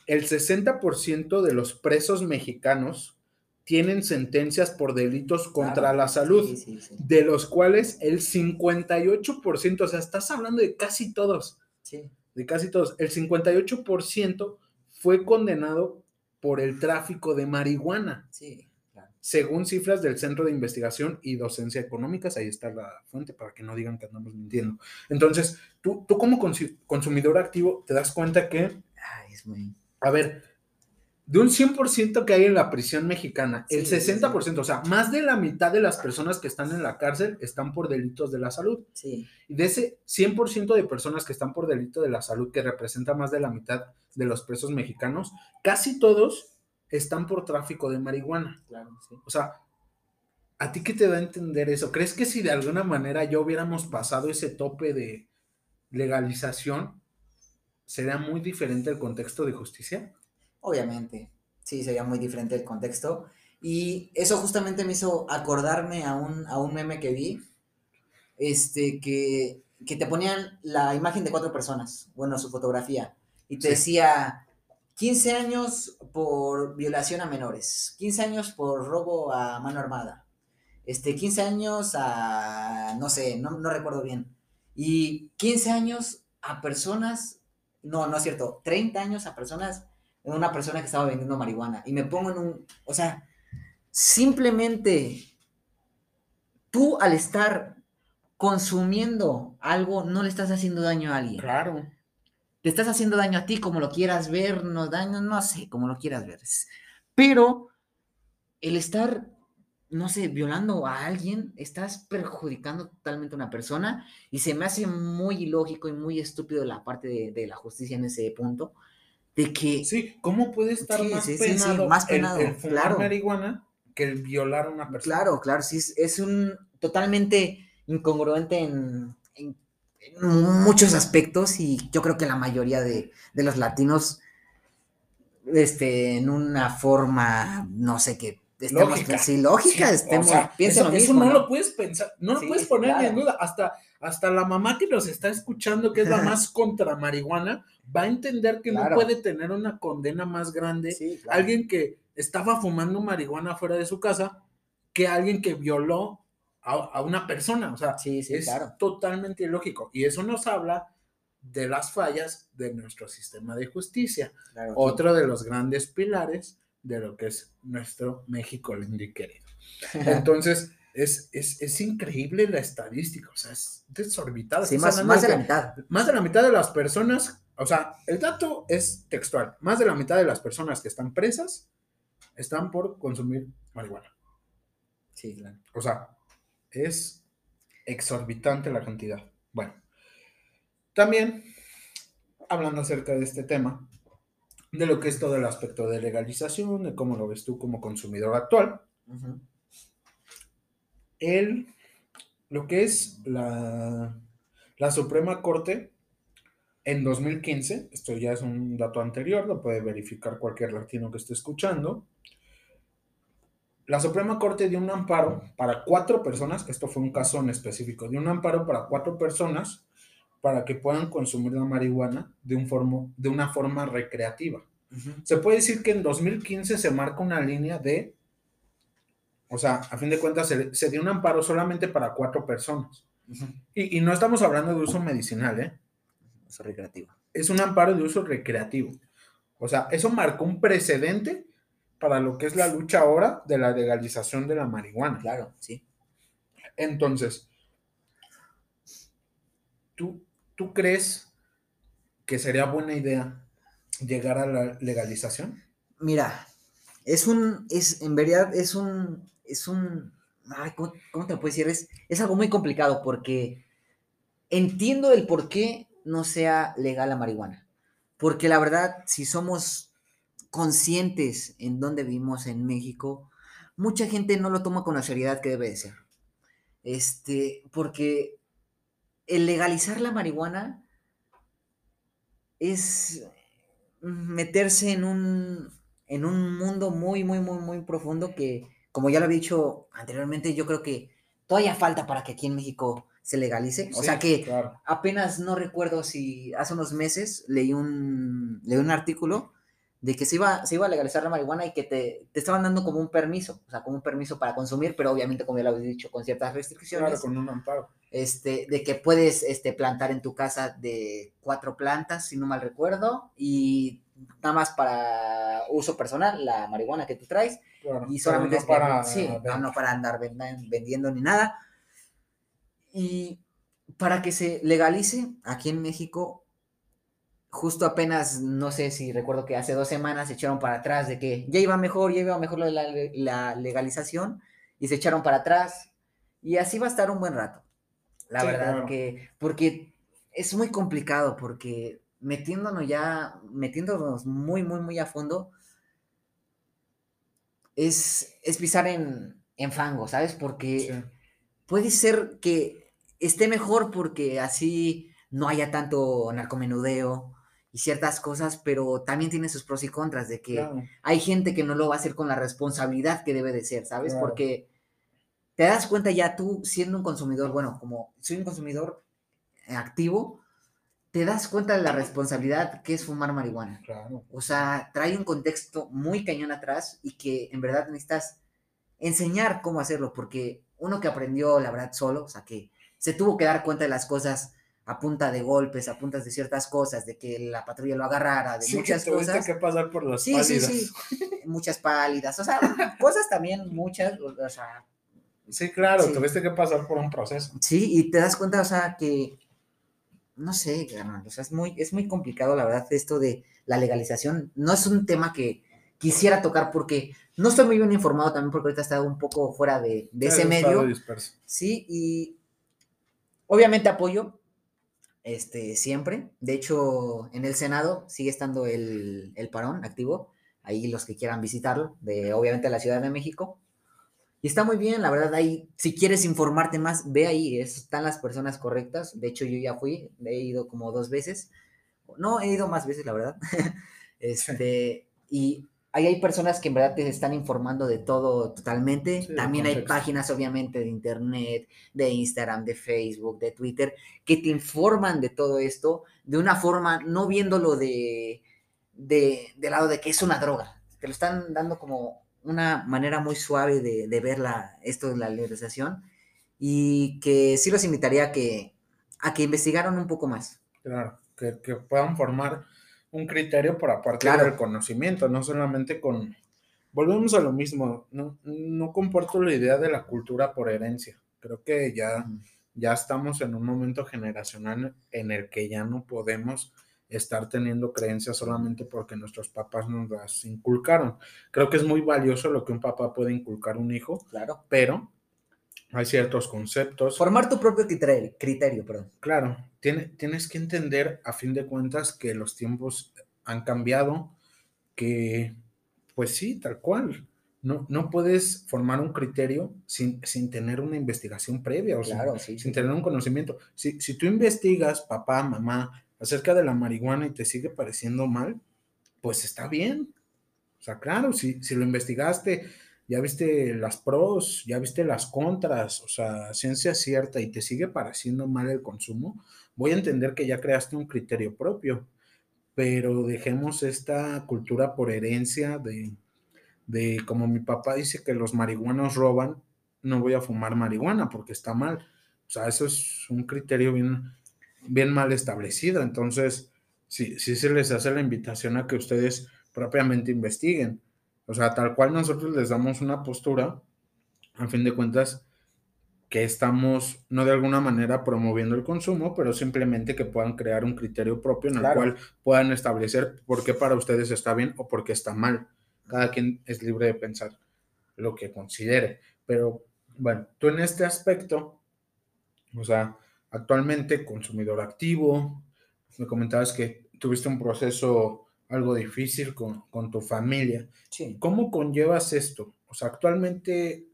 el 60% de los presos mexicanos tienen sentencias por delitos contra la salud, sí. de los cuales el 58%, o sea, estás hablando de casi todos, el 58% fue condenado por el tráfico de marihuana, según cifras del Centro de Investigación y Docencia Económicas. Ahí está la fuente para que no digan que andamos mintiendo. Entonces, tú como consumidor activo te das cuenta que, a ver, de un 100% que hay en la prisión mexicana, el 60%, o sea, más de la mitad de las personas que están en la cárcel están por delitos de la salud. Sí. Y de ese 100% de personas que están por delito de la salud, que representa más de la mitad de los presos mexicanos, casi todos están por tráfico de marihuana. Claro, sí. O sea, ¿a ti qué te da a entender eso? ¿Crees que si de alguna manera ya hubiéramos pasado ese tope de legalización, sería muy diferente el contexto de justicia? Obviamente, sí, sería muy diferente el contexto, y eso justamente me hizo acordarme a un meme que vi, que te ponían la imagen de 4 personas, bueno, su fotografía, y te decía 15 años por violación a menores, 15 años por robo a mano armada, 15 años a, no sé, no recuerdo bien, y 15 años a personas, no es cierto, 30 años a personas, una persona que estaba vendiendo marihuana. Y me pongo en un... O sea, simplemente tú al estar consumiendo algo no le estás haciendo daño a alguien. Claro. Te estás haciendo daño a ti, como lo quieras ver, no daño, no sé, como lo quieras ver. Pero el estar, no sé, violando a alguien, estás perjudicando totalmente a una persona, y se me hace muy ilógico y muy estúpido la parte de la justicia en ese punto. De que... Sí, ¿cómo puede estar más penado el fumar marihuana que el violar a una persona? Claro, sí, es un totalmente incongruente en muchos aspectos, y yo creo que la mayoría de los latinos, en una forma, no sé qué, lógica, estemos, o sea, piensa lo mismo, no lo puedes pensar, no lo puedes poner ni en duda. Hasta la mamá que nos está escuchando, que es la más contra marihuana, va a entender que no puede tener una condena más grande alguien que estaba fumando marihuana fuera de su casa que alguien que violó a una persona. O sea, es totalmente ilógico, y eso nos habla de las fallas de nuestro sistema de justicia, otro de los grandes pilares de lo que es nuestro México lindo y querido. Entonces, es increíble la estadística, o sea, es desorbitada. Sí, más de la mitad. Más de la mitad de las personas, o sea, el dato es textual, más de la mitad de las personas que están presas están por consumir marihuana. Sí, claro. O sea, es exorbitante la cantidad. Bueno, también, hablando acerca de este tema, de lo que es todo el aspecto de legalización, de cómo lo ves tú como consumidor actual. Uh-huh. Lo que es la Suprema Corte en 2015, esto ya es un dato anterior, lo puede verificar cualquier latino que esté escuchando, la Suprema Corte dio un amparo para 4 personas, esto fue un caso en específico, dio un amparo para 4 personas para que puedan consumir la marihuana de una forma recreativa. Uh-huh. Se puede decir que en 2015 se marca una línea de, o sea, a fin de cuentas se dio un amparo solamente para 4 personas. Uh-huh. Y no estamos hablando de uso medicinal, uso recreativo. Es un amparo de uso recreativo. O sea, eso marcó un precedente para lo que es la lucha ahora de la legalización de la marihuana. Claro, sí. Entonces, ¿Tú crees que sería buena idea llegar a la legalización? Mira, en verdad es un ¿cómo te lo puedo decir? Es algo muy complicado, porque entiendo el por qué no sea legal la marihuana. Porque la verdad, si somos conscientes en dónde vivimos en México, mucha gente no lo toma con la seriedad que debe de ser. Porque el legalizar la marihuana es meterse en un mundo muy, muy, muy, muy profundo que, como ya lo había dicho anteriormente, yo creo que todavía falta para que aquí en México se legalice. Sí, o sea que apenas, no recuerdo si hace unos meses leí un artículo de que se iba a legalizar la marihuana y que te estaban dando como un permiso, o sea, como un permiso para consumir, pero obviamente, como ya lo habéis dicho, con ciertas restricciones. Claro, con un amparo. De que puedes plantar en tu casa de 4 plantas, si no mal recuerdo, y nada más para uso personal, la marihuana que tú traes, claro, y solamente no para, sí, no para andar vendiendo ni nada. Y para que se legalice aquí en México, justo apenas, no sé si recuerdo que hace 2 semanas se echaron para atrás de que ya iba mejor la legalización, y se echaron para atrás, y así va a estar un buen rato. La sí, verdad claro. Que, porque es muy complicado, porque metiéndonos muy, muy, muy a fondo, es pisar en fango, ¿sabes? Porque sí. Puede ser que esté mejor porque así no haya tanto narcomenudeo y ciertas cosas, pero también tiene sus pros y contras, de que claro. Hay gente que no lo va a hacer con la responsabilidad que debe de ser, ¿sabes? Claro. Porque te das cuenta ya tú, siendo un consumidor, bueno, como soy un consumidor activo, te das cuenta de la responsabilidad que es fumar marihuana. Claro. O sea, trae un contexto muy cañón atrás y que en verdad necesitas enseñar cómo hacerlo, porque uno que aprendió, la verdad, solo, o sea, que se tuvo que dar cuenta de las cosas a punta de golpes, a puntas de ciertas cosas, de que la patrulla lo agarrara, de sí, muchas cosas. Sí, que tuviste que pasar por las pálidas. Sí, muchas pálidas, o sea, cosas también muchas, o sea. Sí, claro, sí. Tuviste que pasar por un proceso. Sí, y te das cuenta, o sea, que, no sé, o sea, es muy complicado, la verdad, esto de la legalización. No es un tema que quisiera tocar porque no estoy muy bien informado también, porque ahorita he estado un poco fuera de ese medio. Disperso. Sí, y obviamente apoyo, siempre, de hecho en el Senado sigue estando el parón activo, ahí los que quieran visitarlo, obviamente la Ciudad de México, y está muy bien, la verdad. Ahí, si quieres informarte más, ve ahí, están las personas correctas. De hecho yo ya fui, he ido como 2 veces, no, he ido más veces, la verdad. Y ahí hay personas que en verdad te están informando de todo totalmente. Sí, también hay páginas, obviamente, de internet, de Instagram, de Facebook, de Twitter, que te informan de todo esto de una forma, no viéndolo de lado de que es una droga. Te lo están dando como una manera muy suave de ver esto de la legalización, y que sí los invitaría a que investigaran un poco más. Claro, que puedan formar un criterio para partir claro. Del conocimiento, no solamente con... Volvemos a lo mismo, no comparto la idea de la cultura por herencia. Creo que ya estamos en un momento generacional en el que ya no podemos estar teniendo creencias solamente porque nuestros papás nos las inculcaron. Creo que es muy valioso lo que un papá puede inculcar a un hijo, claro, pero hay ciertos conceptos. Formar tu propio criterio, perdón. Claro, tienes que entender, a fin de cuentas, que los tiempos han cambiado, que, pues sí, tal cual. No puedes formar un criterio sin tener una investigación previa, o claro, sin tener un conocimiento. Si tú investigas, papá, mamá, acerca de la marihuana y te sigue pareciendo mal, pues está bien. O sea, claro, si lo investigaste, ya viste las pros, ya viste las contras, o sea, ciencia cierta, y te sigue pareciendo mal el consumo, voy a entender que ya creaste un criterio propio. Pero dejemos esta cultura por herencia de como mi papá dice que los marihuanos roban, no voy a fumar marihuana porque está mal. O sea, eso es un criterio bien, bien mal establecido. Entonces, sí se les hace la invitación a que ustedes propiamente investiguen. O sea, tal cual nosotros les damos una postura, a fin de cuentas, que estamos, no de alguna manera promoviendo el consumo, pero simplemente que puedan crear un criterio propio en el claro. Cual puedan establecer por qué para ustedes está bien o por qué está mal. Cada quien es libre de pensar lo que considere. Pero, bueno, tú en este aspecto, o sea, actualmente consumidor activo, me comentabas que tuviste un proceso algo difícil con tu familia. Sí. ¿Cómo conllevas esto? O sea, actualmente,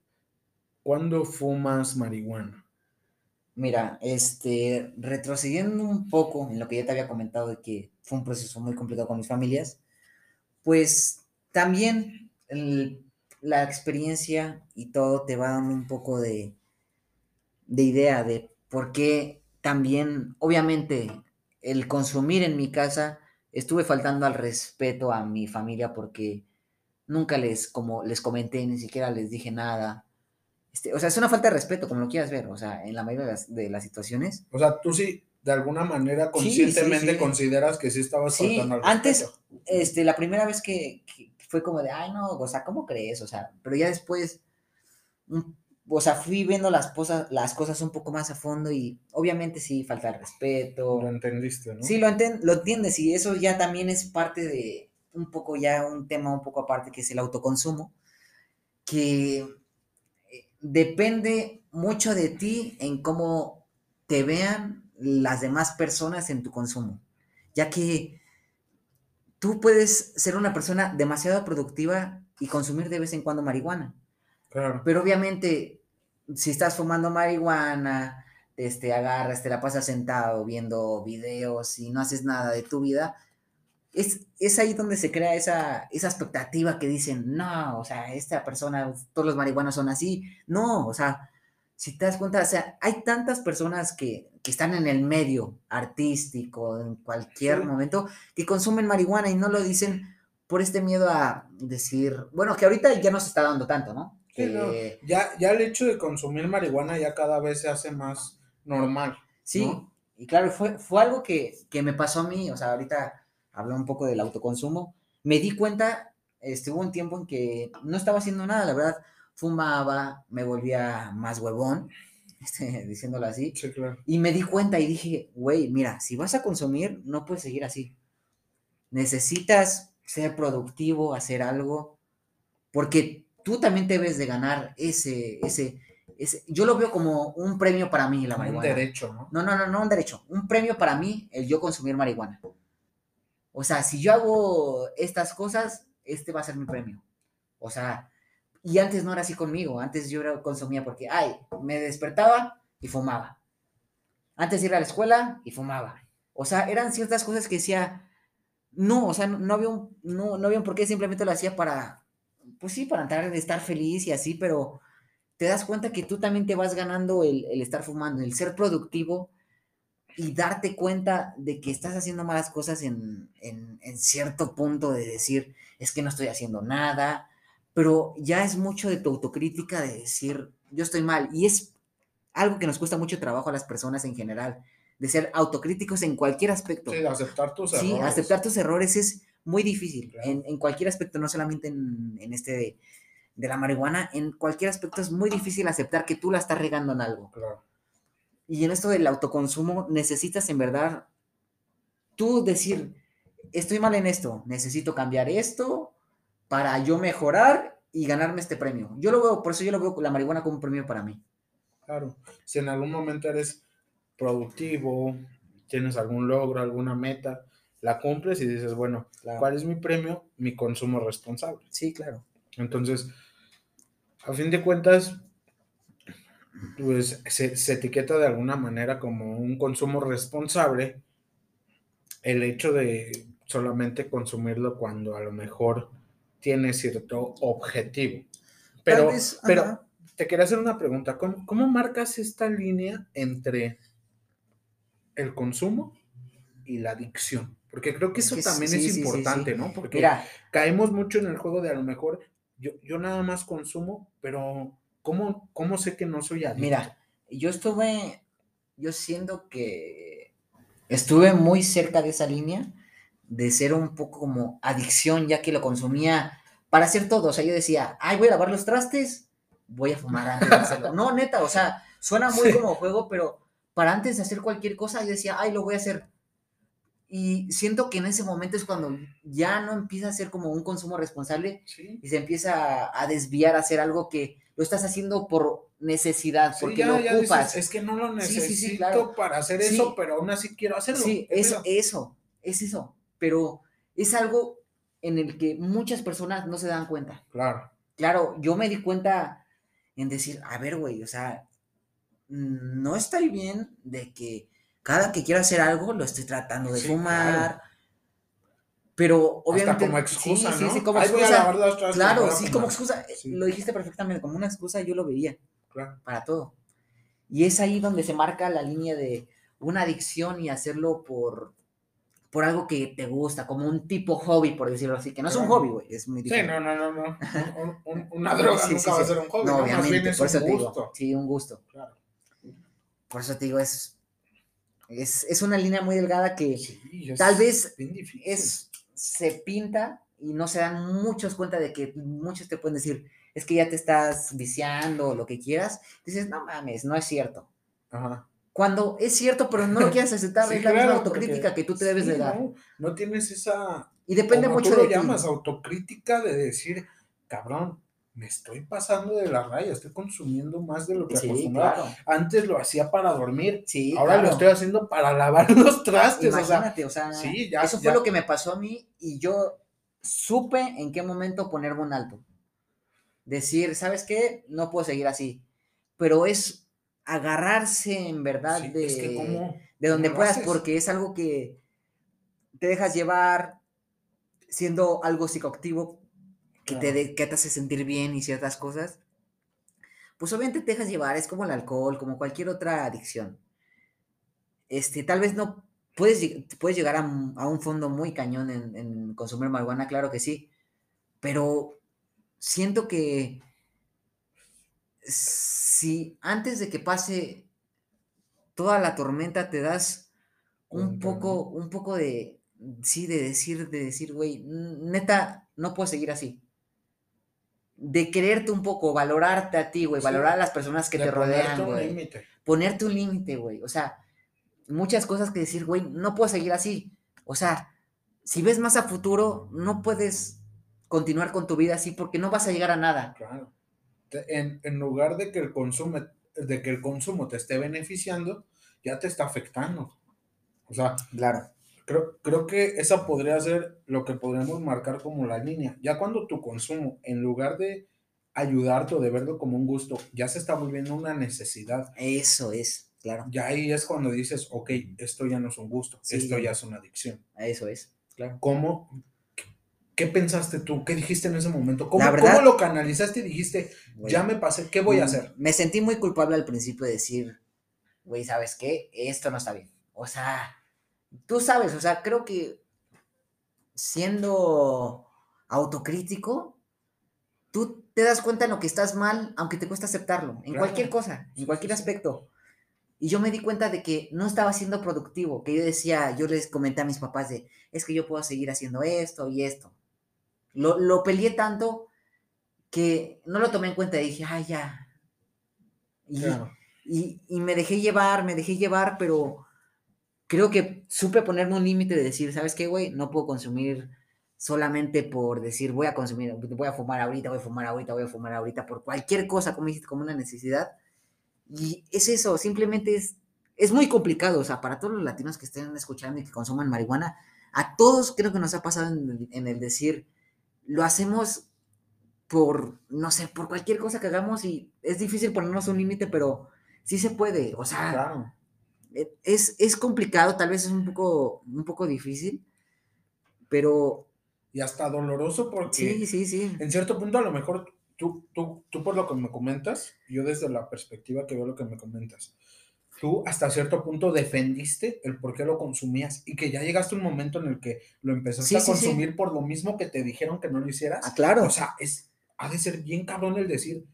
¿cuándo fumas marihuana? Mira, retrocediendo un poco en lo que ya te había comentado de que fue un proceso muy complicado con mis familias, pues también la experiencia y todo te va dando un poco de idea de por qué también, obviamente, el consumir en mi casa estuve faltando al respeto a mi familia porque nunca les comenté, ni siquiera les dije nada. O sea, es una falta de respeto, como lo quieras ver, o sea, en la mayoría de las situaciones. O sea, tú sí, de alguna manera, conscientemente sí. Consideras que sí estabas faltando al respeto. Antes, la primera vez que fue como de, ay, no, o sea, ¿cómo crees? O sea, pero ya después, o sea, fui viendo las cosas un poco más a fondo y obviamente sí, falta de respeto. Lo entendiste, ¿no? Sí, lo entiendes y eso ya también es parte de un poco ya un tema un poco aparte que es el autoconsumo, que depende mucho de ti en cómo te vean las demás personas en tu consumo, ya que tú puedes ser una persona demasiado productiva y consumir de vez en cuando marihuana. Claro. Pero obviamente, si estás fumando marihuana, agarras, te la pasas sentado viendo videos y no haces nada de tu vida, es ahí donde se crea esa expectativa que dicen, no, o sea, esta persona, todos los marihuanos son así. No, o sea, si te das cuenta, o sea, hay tantas personas que están en el medio artístico, en cualquier momento, que consumen marihuana y no lo dicen por este miedo a decir, bueno, que ahorita ya no se está dando tanto, ¿no? Pero ya el hecho de consumir marihuana ya cada vez se hace más normal, ¿no? Sí, y claro, fue algo que me pasó a mí, o sea, ahorita hablé un poco del autoconsumo, me di cuenta, hubo un tiempo en que no estaba haciendo nada, la verdad, fumaba, me volvía más huevón, diciéndolo así, sí, claro. Y me di cuenta y dije, güey, mira, si vas a consumir, no puedes seguir así, necesitas ser productivo, hacer algo, porque tú también te ves de ganar ese, yo lo veo como un premio para mí la marihuana. Un derecho, ¿no? No un derecho, un premio para mí el yo consumir marihuana. O sea, si yo hago estas cosas, va a ser mi premio. O sea, y antes no era así conmigo, antes yo consumía porque, me despertaba y fumaba. Antes iba a la escuela y fumaba. O sea, eran ciertas cosas que decía, no, o sea, no había un porqué, simplemente lo hacía para... Pues sí, para estar feliz y así, pero te das cuenta que tú también te vas ganando el estar fumando, el ser productivo y darte cuenta de que estás haciendo malas cosas en cierto punto de decir, es que no estoy haciendo nada, pero ya es mucho de tu autocrítica de decir, yo estoy mal. Y es algo que nos cuesta mucho trabajo a las personas en general, de ser autocríticos en cualquier aspecto. Sí, aceptar tus errores. Sí, aceptar tus errores es... muy difícil, claro. en cualquier aspecto, no solamente en de la marihuana, en cualquier aspecto es muy difícil aceptar que tú la estás regando en algo. Claro. Y en esto del autoconsumo necesitas en verdad tú decir, estoy mal en esto, necesito cambiar esto para yo mejorar y ganarme este premio. Yo lo veo, por eso yo lo veo la marihuana como un premio para mí. Claro, si en algún momento eres productivo, tienes algún logro, alguna meta, la cumples y dices, bueno, claro. ¿Cuál es mi premio? Mi consumo responsable. Sí, claro. Entonces, a fin de cuentas, pues se etiqueta de alguna manera como un consumo responsable el hecho de solamente consumirlo cuando a lo mejor tiene cierto objetivo. Pero te quería hacer una pregunta. ¿Cómo marcas esta línea entre el consumo y la adicción? Porque creo que eso también es importante, sí. ¿no? Porque mira, caemos mucho en el juego de a lo mejor yo nada más consumo, pero ¿cómo sé que no soy adicto? Mira, yo siento que estuve muy cerca de esa línea de ser un poco como adicción, ya que lo consumía para hacer todo. O sea, yo decía, voy a lavar los trastes, voy a fumar antes de hacerlo. No, neta, o sea, suena muy como juego, pero para antes de hacer cualquier cosa yo decía, lo voy a hacer. Y siento que en ese momento es cuando ya no empieza a ser como un consumo responsable y se empieza a desviar a hacer algo que lo estás haciendo por necesidad, porque lo ocupas. Dices, es que no lo necesito claro. para hacer eso, pero aún así quiero hacerlo. Sí, es eso. Pero es algo en el que muchas personas no se dan cuenta. Claro, yo me di cuenta en decir, a ver, güey, o sea, no estoy bien de que cada que quiero hacer algo, lo estoy tratando de fumar. Claro. Pero obviamente... hasta como excusa, ¿no? Sí, como excusa. Voy a lavar las trastes, claro, como excusa. Sí. Lo dijiste perfectamente, como una excusa yo lo veía. Claro. Para todo. Y es ahí donde se marca la línea de una adicción y hacerlo por por algo que te gusta, como un tipo hobby, por decirlo así, que no es un hobby, güey, es muy difícil. Sí, no. Una droga sí, nunca va a ser un hobby, no, obviamente, por eso te digo, sí, un gusto. Claro. Por eso te digo, es una línea muy delgada que sí, tal vez se pinta y no se dan muchos cuenta de que muchos te pueden decir, es que ya te estás viciando o lo que quieras, dices, no mames, no es cierto. Ajá. Cuando es cierto, pero no lo quieres aceptar, sí, es la misma autocrítica que tú te debes de dar. No tienes esa... Y depende mucho de ti. Llamas autocrítica de decir, cabrón, me estoy pasando de la raya, estoy consumiendo más de lo que acostumbraba. Claro. Antes lo hacía para dormir, ahora lo estoy haciendo para lavar los trastes. Imagínate, o sea sí, eso fue lo que me pasó a mí y yo supe en qué momento ponerme un alto. Decir, ¿sabes qué? No puedo seguir así. Pero es... agarrarse en verdad de donde puedas, haces? Porque es algo que te dejas llevar siendo algo psicoactivo que te hace sentir bien y ciertas cosas, pues obviamente te dejas llevar, es como el alcohol, como cualquier otra adicción. Tal vez no puedes llegar a un fondo muy cañón en consumir marihuana, claro que sí, pero siento que si antes de que pase toda la tormenta te das un poco de... sí, de decir, güey, neta, no puedo seguir así. De quererte un poco, valorarte a ti, güey, valorar a las personas que te rodean, güey. Ponerte un límite, güey. O sea, muchas cosas que decir, güey, no puedo seguir así. O sea, si ves más a futuro, no puedes continuar con tu vida así porque no vas a llegar a nada. Claro. En lugar de que el consumo te esté beneficiando, ya te está afectando. O sea, claro. Creo que esa podría ser lo que podríamos marcar como la línea. Ya cuando tu consumo, en lugar de ayudarte o de verlo como un gusto, ya se está volviendo una necesidad. Eso es, claro. Ya ahí es cuando dices, ok, esto ya no es un gusto, sí, esto ya es una adicción. Eso es, claro. ¿Cómo? ¿Qué pensaste tú? ¿Qué dijiste en ese momento? ¿Cómo lo canalizaste y dijiste, güey, ya me pasé, ¿qué voy a hacer? Me sentí muy culpable al principio de decir, güey, ¿sabes qué? Esto no está bien. O sea, tú sabes, o sea, creo que siendo autocrítico, tú te das cuenta en lo que estás mal, aunque te cuesta aceptarlo, en cualquier cosa, en cualquier aspecto. Y yo me di cuenta de que no estaba siendo productivo, que yo les comenté a mis papás es que yo puedo seguir haciendo esto y esto. Lo peleé tanto que no lo tomé en cuenta y dije, ¡ay, ya! Y me dejé llevar, pero creo que supe ponerme un límite de decir, ¿sabes qué, güey? No puedo consumir solamente por decir, voy a fumar ahorita, por cualquier cosa, como dijiste, como una necesidad. Y es eso, simplemente es muy complicado, o sea, para todos los latinos que estén escuchando y que consuman marihuana, a todos creo que nos ha pasado en el decir... Lo hacemos por, no sé, por cualquier cosa que hagamos y es difícil ponernos un límite, pero sí se puede, o sea, claro. Es complicado, tal vez es un poco difícil, pero... Y hasta doloroso porque... Sí. En cierto punto a lo mejor tú por lo que me comentas, yo desde la perspectiva que veo lo que me comentas, tú hasta cierto punto defendiste el por qué lo consumías y que ya llegaste a un momento en el que lo empezaste a consumir por lo mismo que te dijeron que no lo hicieras. Ah, claro. O sea, ha de ser bien cabrón el decir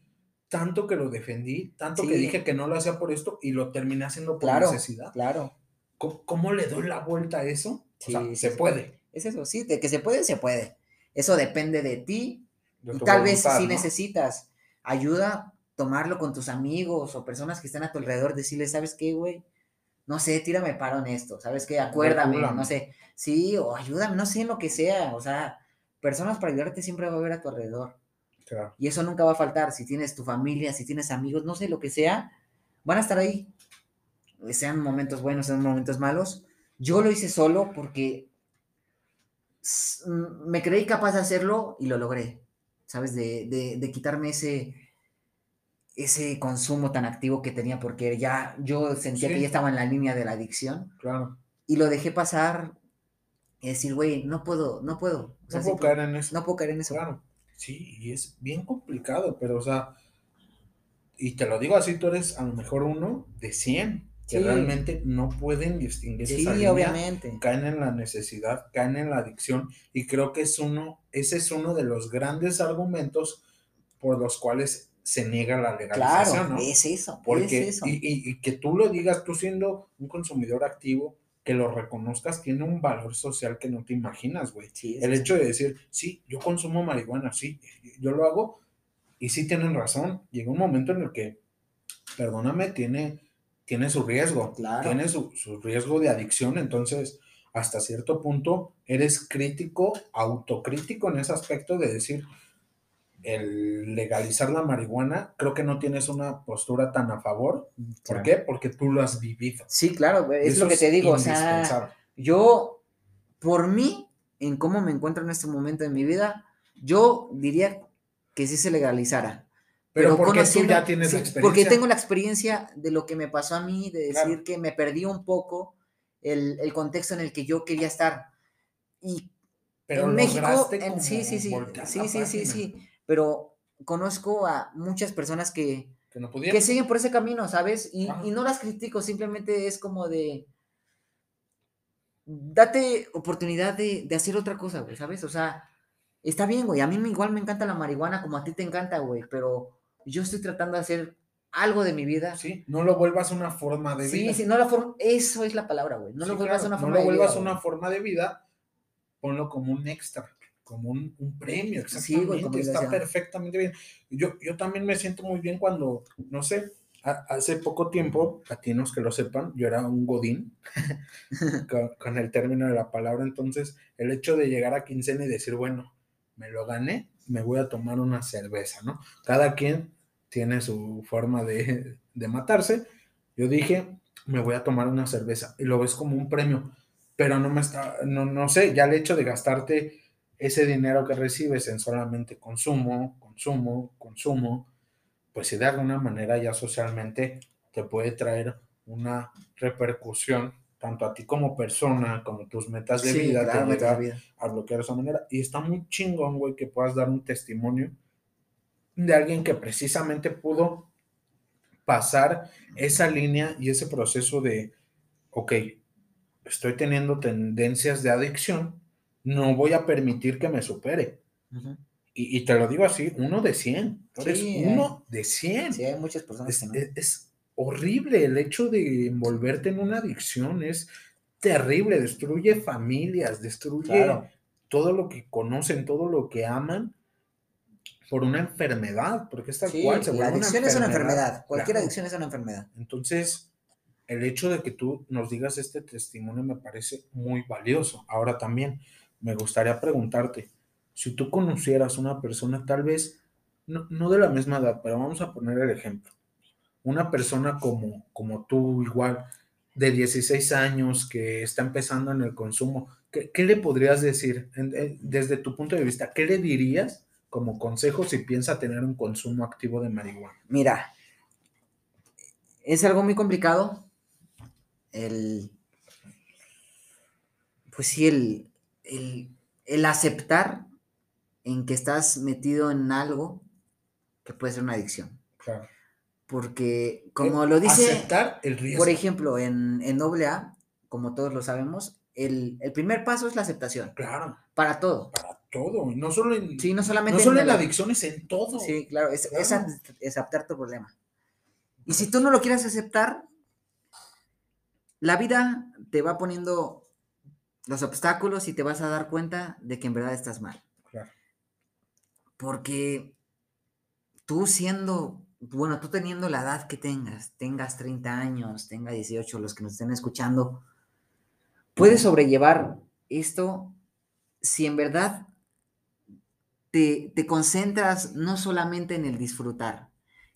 tanto que lo defendí, tanto que dije que no lo hacía por esto y lo terminé haciendo por necesidad. Claro. ¿Cómo le doy la vuelta a eso? Sí, o sea, se puede. Es eso, sí, de que se puede, se puede. Eso depende de ti y tal vez si necesitas ayuda... tomarlo con tus amigos o personas que están a tu alrededor, decirles, ¿sabes qué, güey? No sé, tírame paro en esto, ¿sabes qué? Acuérdame, no sé, sí, o ayúdame, no sé, en lo que sea, o sea, personas para ayudarte siempre va a haber a tu alrededor. Claro. Y eso nunca va a faltar, si tienes tu familia, si tienes amigos, no sé, lo que sea, van a estar ahí, sean momentos buenos, sean momentos malos. Yo lo hice solo porque me creí capaz de hacerlo y lo logré, ¿sabes? De quitarme ese consumo tan activo que tenía, porque ya yo sentía que ya estaba en la línea de la adicción. Claro. Y lo dejé pasar y decir, güey, no puedo. O sea, no puedo caer en eso. Claro. Sí, y es bien complicado, pero, o sea, y te lo digo así, tú eres a lo mejor uno de 100. que realmente no pueden distinguir esa línea, obviamente. Caen en la necesidad, caen en la adicción, y creo que es ese es uno de los grandes argumentos por los cuales se niega la legalización, ¿no? Es eso. Y que tú lo digas, tú siendo un consumidor activo, que lo reconozcas, tiene un valor social que no te imaginas, güey. Sí, el hecho de decir, sí, yo consumo marihuana, sí, yo lo hago, y sí tienen razón. Llega un momento en el que, perdóname, tiene su riesgo, claro, tiene su riesgo de adicción, entonces, hasta cierto punto, eres crítico, autocrítico en ese aspecto de decir, el legalizar la marihuana, creo que no tienes una postura tan a favor. ¿Por qué? Porque tú lo has vivido. Sí, claro, es lo que te digo. O sea, yo, por mí, en cómo me encuentro en este momento de mi vida, yo diría que sí se legalizara. Pero porque tú ya tienes la experiencia. Porque tengo la experiencia de lo que me pasó a mí, de decir que me perdí un poco el contexto en el que yo quería estar. Y pero en México, sí. Pero conozco a muchas personas que siguen por ese camino, ¿sabes? Y no las critico, simplemente es como de, date oportunidad de hacer otra cosa, güey, ¿sabes? O sea, está bien, güey, a mí igual me encanta la marihuana como a ti te encanta, güey, pero yo estoy tratando de hacer algo de mi vida. Sí, no lo vuelvas una forma de vida. Sí, no la forma, eso es la palabra, güey, no lo vuelvas una forma de vida. No lo vuelvas una forma de vida, ponlo como un extra, como un premio, exactamente, sí, está perfectamente bien. Yo también me siento muy bien cuando, no sé, hace poco tiempo, latinos que lo sepan, yo era un godín, con el término de la palabra, entonces, el hecho de llegar a quincena y decir, bueno, me lo gané, me voy a tomar una cerveza, ¿no? Cada quien tiene su forma de matarse, yo dije, me voy a tomar una cerveza, y lo ves como un premio, pero no sé, ya el hecho de gastarte ese dinero que recibes en solamente consumo, pues si de alguna manera ya socialmente te puede traer una repercusión, tanto a ti como persona, como tus metas de vida, claro, te llega a bloquear de esa manera. Y está muy chingón, güey, que puedas dar un testimonio de alguien que precisamente pudo pasar esa línea y ese proceso de, ok, estoy teniendo tendencias de adicción, no voy a permitir que me supere. Uh-huh. Y te lo digo así, uno de 100. Eres uno de 100. Sí, hay muchas personas que no. Es horrible el hecho de envolverte en una adicción, es terrible, destruye familias, destruye todo lo que conocen, todo lo que aman por una enfermedad, porque es tal cual. La adicción es una enfermedad, cualquier adicción es una enfermedad. Entonces, el hecho de que tú nos digas este testimonio me parece muy valioso. Ahora también, me gustaría preguntarte, si tú conocieras una persona, tal vez, no de la misma edad, pero vamos a poner el ejemplo. Una persona como tú, igual, de 16 años, que está empezando en el consumo, ¿qué le podrías decir? Desde tu punto de vista, ¿qué le dirías como consejo si piensa tener un consumo activo de marihuana? Mira, es algo muy complicado. El aceptar en que estás metido en algo que puede ser una adicción. Claro. Porque, como lo dice... Aceptar el riesgo. Por ejemplo, en AA, como todos lo sabemos, el primer paso es la aceptación. Claro. Para todo. Para todo. No solo en... Sí, no solo en la adicción, es en todo. Sí, claro. Es aceptar tu problema. Y si tú no lo quieres aceptar, la vida te va poniendo los obstáculos y te vas a dar cuenta de que en verdad estás mal. Claro. Porque tú tú teniendo la edad que tengas 30 años, tengas 18, los que nos estén escuchando, puedes sobrellevar esto si en verdad te concentras no solamente en el disfrutar,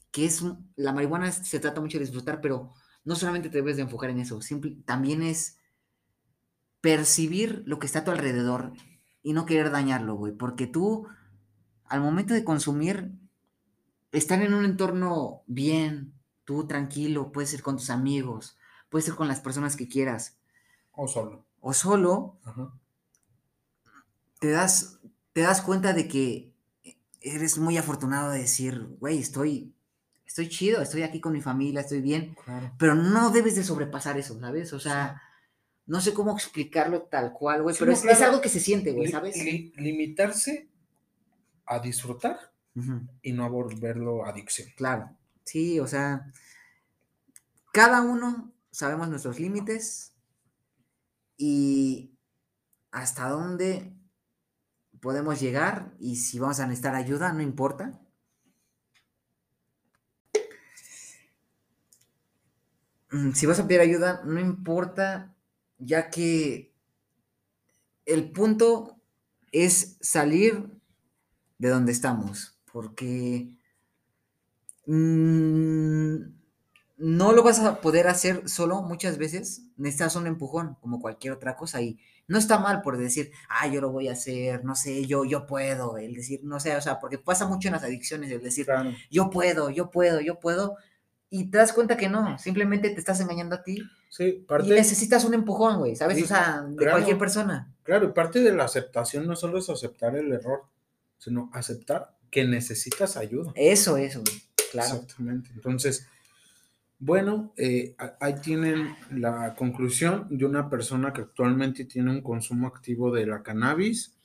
que es, la marihuana se trata mucho de disfrutar, pero no solamente te debes de enfocar en eso, también es percibir lo que está a tu alrededor y no querer dañarlo, güey, porque tú, al momento de consumir, estar en un entorno bien, tú tranquilo, puedes ir con tus amigos, puedes ir con las personas que quieras. O solo, ajá, te das cuenta de que eres muy afortunado de decir, güey, estoy... estoy chido, estoy aquí con mi familia, estoy bien, claro. Pero no debes de sobrepasar eso, ¿sabes? O sea, sí. No sé cómo explicarlo tal cual, güey, sí, pero no, claro, es algo que se siente, güey, ¿sabes? Limitarse a disfrutar y no a volverlo adicción. Claro, sí, o sea, cada uno sabemos nuestros límites y hasta dónde podemos llegar, y si vamos a necesitar ayuda, no importa. Si vas a pedir ayuda, no importa, ya que el punto es salir de donde estamos, porque no lo vas a poder hacer solo muchas veces, necesitas un empujón, como cualquier otra cosa, y no está mal por decir, yo lo voy a hacer, no sé, yo puedo, el decir, no sé, o sea, porque pasa mucho en las adicciones, el decir, claro, yo puedo, y te das cuenta que no, simplemente te estás engañando a ti, sí, y necesitas un empujón, güey, ¿sabes? Sí, o sea, de claro, cualquier persona. Claro, y parte de la aceptación no solo es aceptar el error, sino aceptar que necesitas ayuda. Eso, güey, claro. Exactamente, entonces, bueno, ahí tienen la conclusión de una persona que actualmente tiene un consumo activo de la cannabis.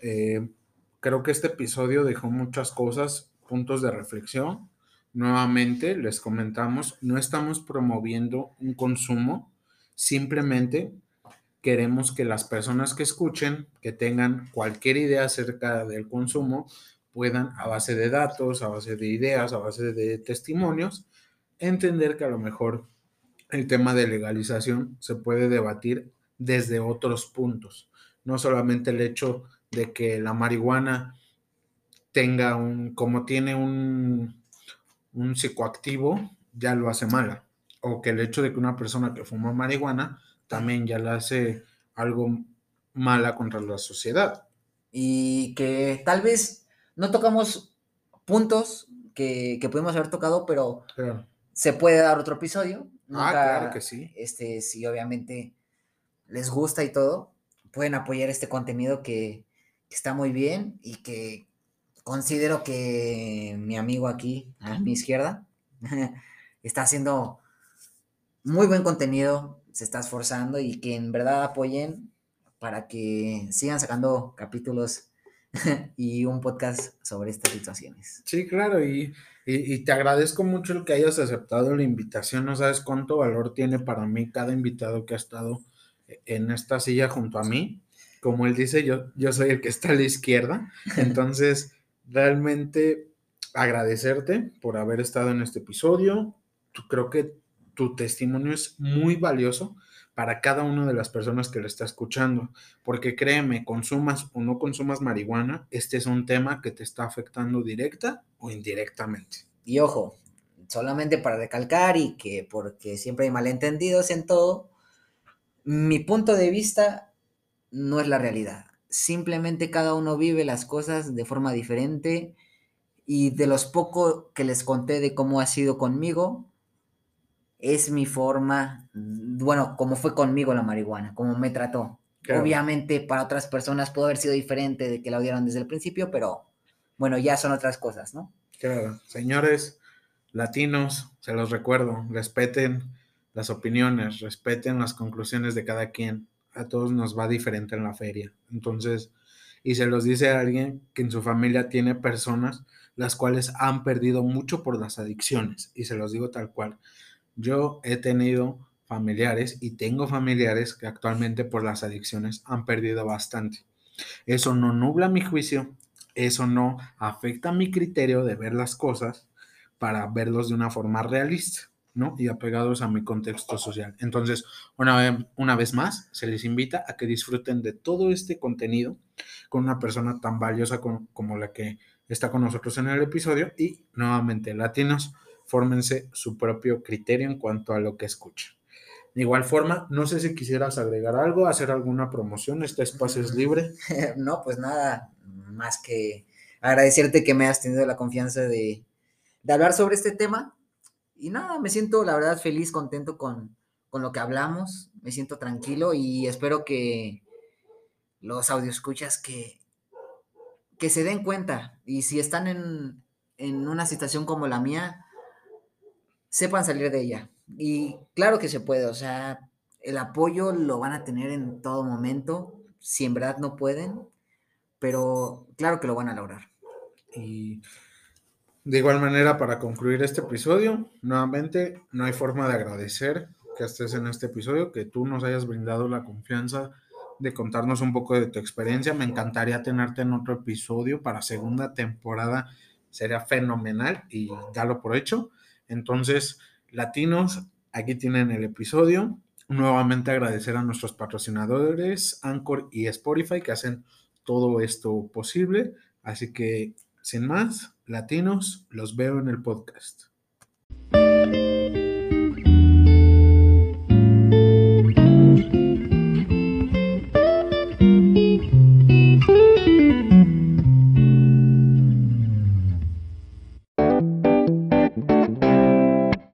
Creo que este episodio dejó muchas cosas, puntos de reflexión. Nuevamente les comentamos, no estamos promoviendo un consumo, simplemente queremos que las personas que escuchen, que tengan cualquier idea acerca del consumo, puedan a base de datos, a base de ideas, a base de testimonios, entender que a lo mejor el tema de legalización se puede debatir desde otros puntos, no solamente el hecho de que la marihuana tenga un psicoactivo ya lo hace mala, o que el hecho de que una persona que fuma marihuana también ya la hace algo mala contra la sociedad. Y que tal vez no tocamos puntos que pudimos haber tocado, pero claro, se puede dar otro episodio. Nunca, claro que sí. Si obviamente les gusta y todo, pueden apoyar este contenido que está muy bien y que considero que mi amigo aquí, a mi izquierda, está haciendo muy buen contenido, se está esforzando, y que en verdad apoyen para que sigan sacando capítulos y un podcast sobre estas situaciones. Sí, claro, y te agradezco mucho el que hayas aceptado la invitación. No sabes cuánto valor tiene para mí cada invitado que ha estado en esta silla junto a mí. Como él dice, yo soy el que está a la izquierda, entonces realmente agradecerte por haber estado en este episodio. Creo que tu testimonio es muy valioso para cada una de las personas que lo está escuchando, porque créeme, consumas o no consumas marihuana, este es un tema que te está afectando directa o indirectamente. Y ojo, solamente para recalcar, y que porque siempre hay malentendidos en todo, mi punto de vista no es la realidad, simplemente cada uno vive las cosas de forma diferente, y de los pocos que les conté de cómo ha sido conmigo, es mi forma, bueno, como fue conmigo la marihuana, como me trató. Claro. Obviamente para otras personas puede haber sido diferente, de que la odiaron desde el principio, pero bueno, ya son otras cosas, ¿no? Claro, señores latinos, se los recuerdo, respeten las opiniones, respeten las conclusiones de cada quien. A todos nos va diferente en la feria. Entonces, y se los dice a alguien que en su familia tiene personas las cuales han perdido mucho por las adicciones, y se los digo tal cual. Yo he tenido familiares y tengo familiares que actualmente por las adicciones han perdido bastante. Eso no nubla mi juicio, eso no afecta mi criterio de ver las cosas para verlos de una forma realista, ¿no? Y apegados a mi contexto social. Entonces, una vez más, se les invita a que disfruten de todo este contenido con una persona tan valiosa como la que está con nosotros en el episodio. Y nuevamente, latinos, fórmense su propio criterio en cuanto a lo que escuchan. De igual forma, no sé si quisieras agregar algo, hacer alguna promoción, este espacio es libre. No, pues nada, más que agradecerte que me has tenido la confianza de hablar sobre este tema. Y nada, me siento la verdad feliz, contento con lo que hablamos, me siento tranquilo, y espero que los audioescuchas que se den cuenta, y si están en una situación como la mía, sepan salir de ella. Y claro que se puede, o sea, el apoyo lo van a tener en todo momento. Si en verdad no pueden, pero claro que lo van a lograr. Y de igual manera, para concluir este episodio, nuevamente, no hay forma de agradecer que estés en este episodio, que tú nos hayas brindado la confianza de contarnos un poco de tu experiencia. Me encantaría tenerte en otro episodio para segunda temporada, sería fenomenal y dalo por hecho. Entonces, latinos, aquí tienen el episodio. Nuevamente agradecer a nuestros patrocinadores, Anchor y Spotify, que hacen todo esto posible. Así que, sin más, latinos, los veo en el podcast.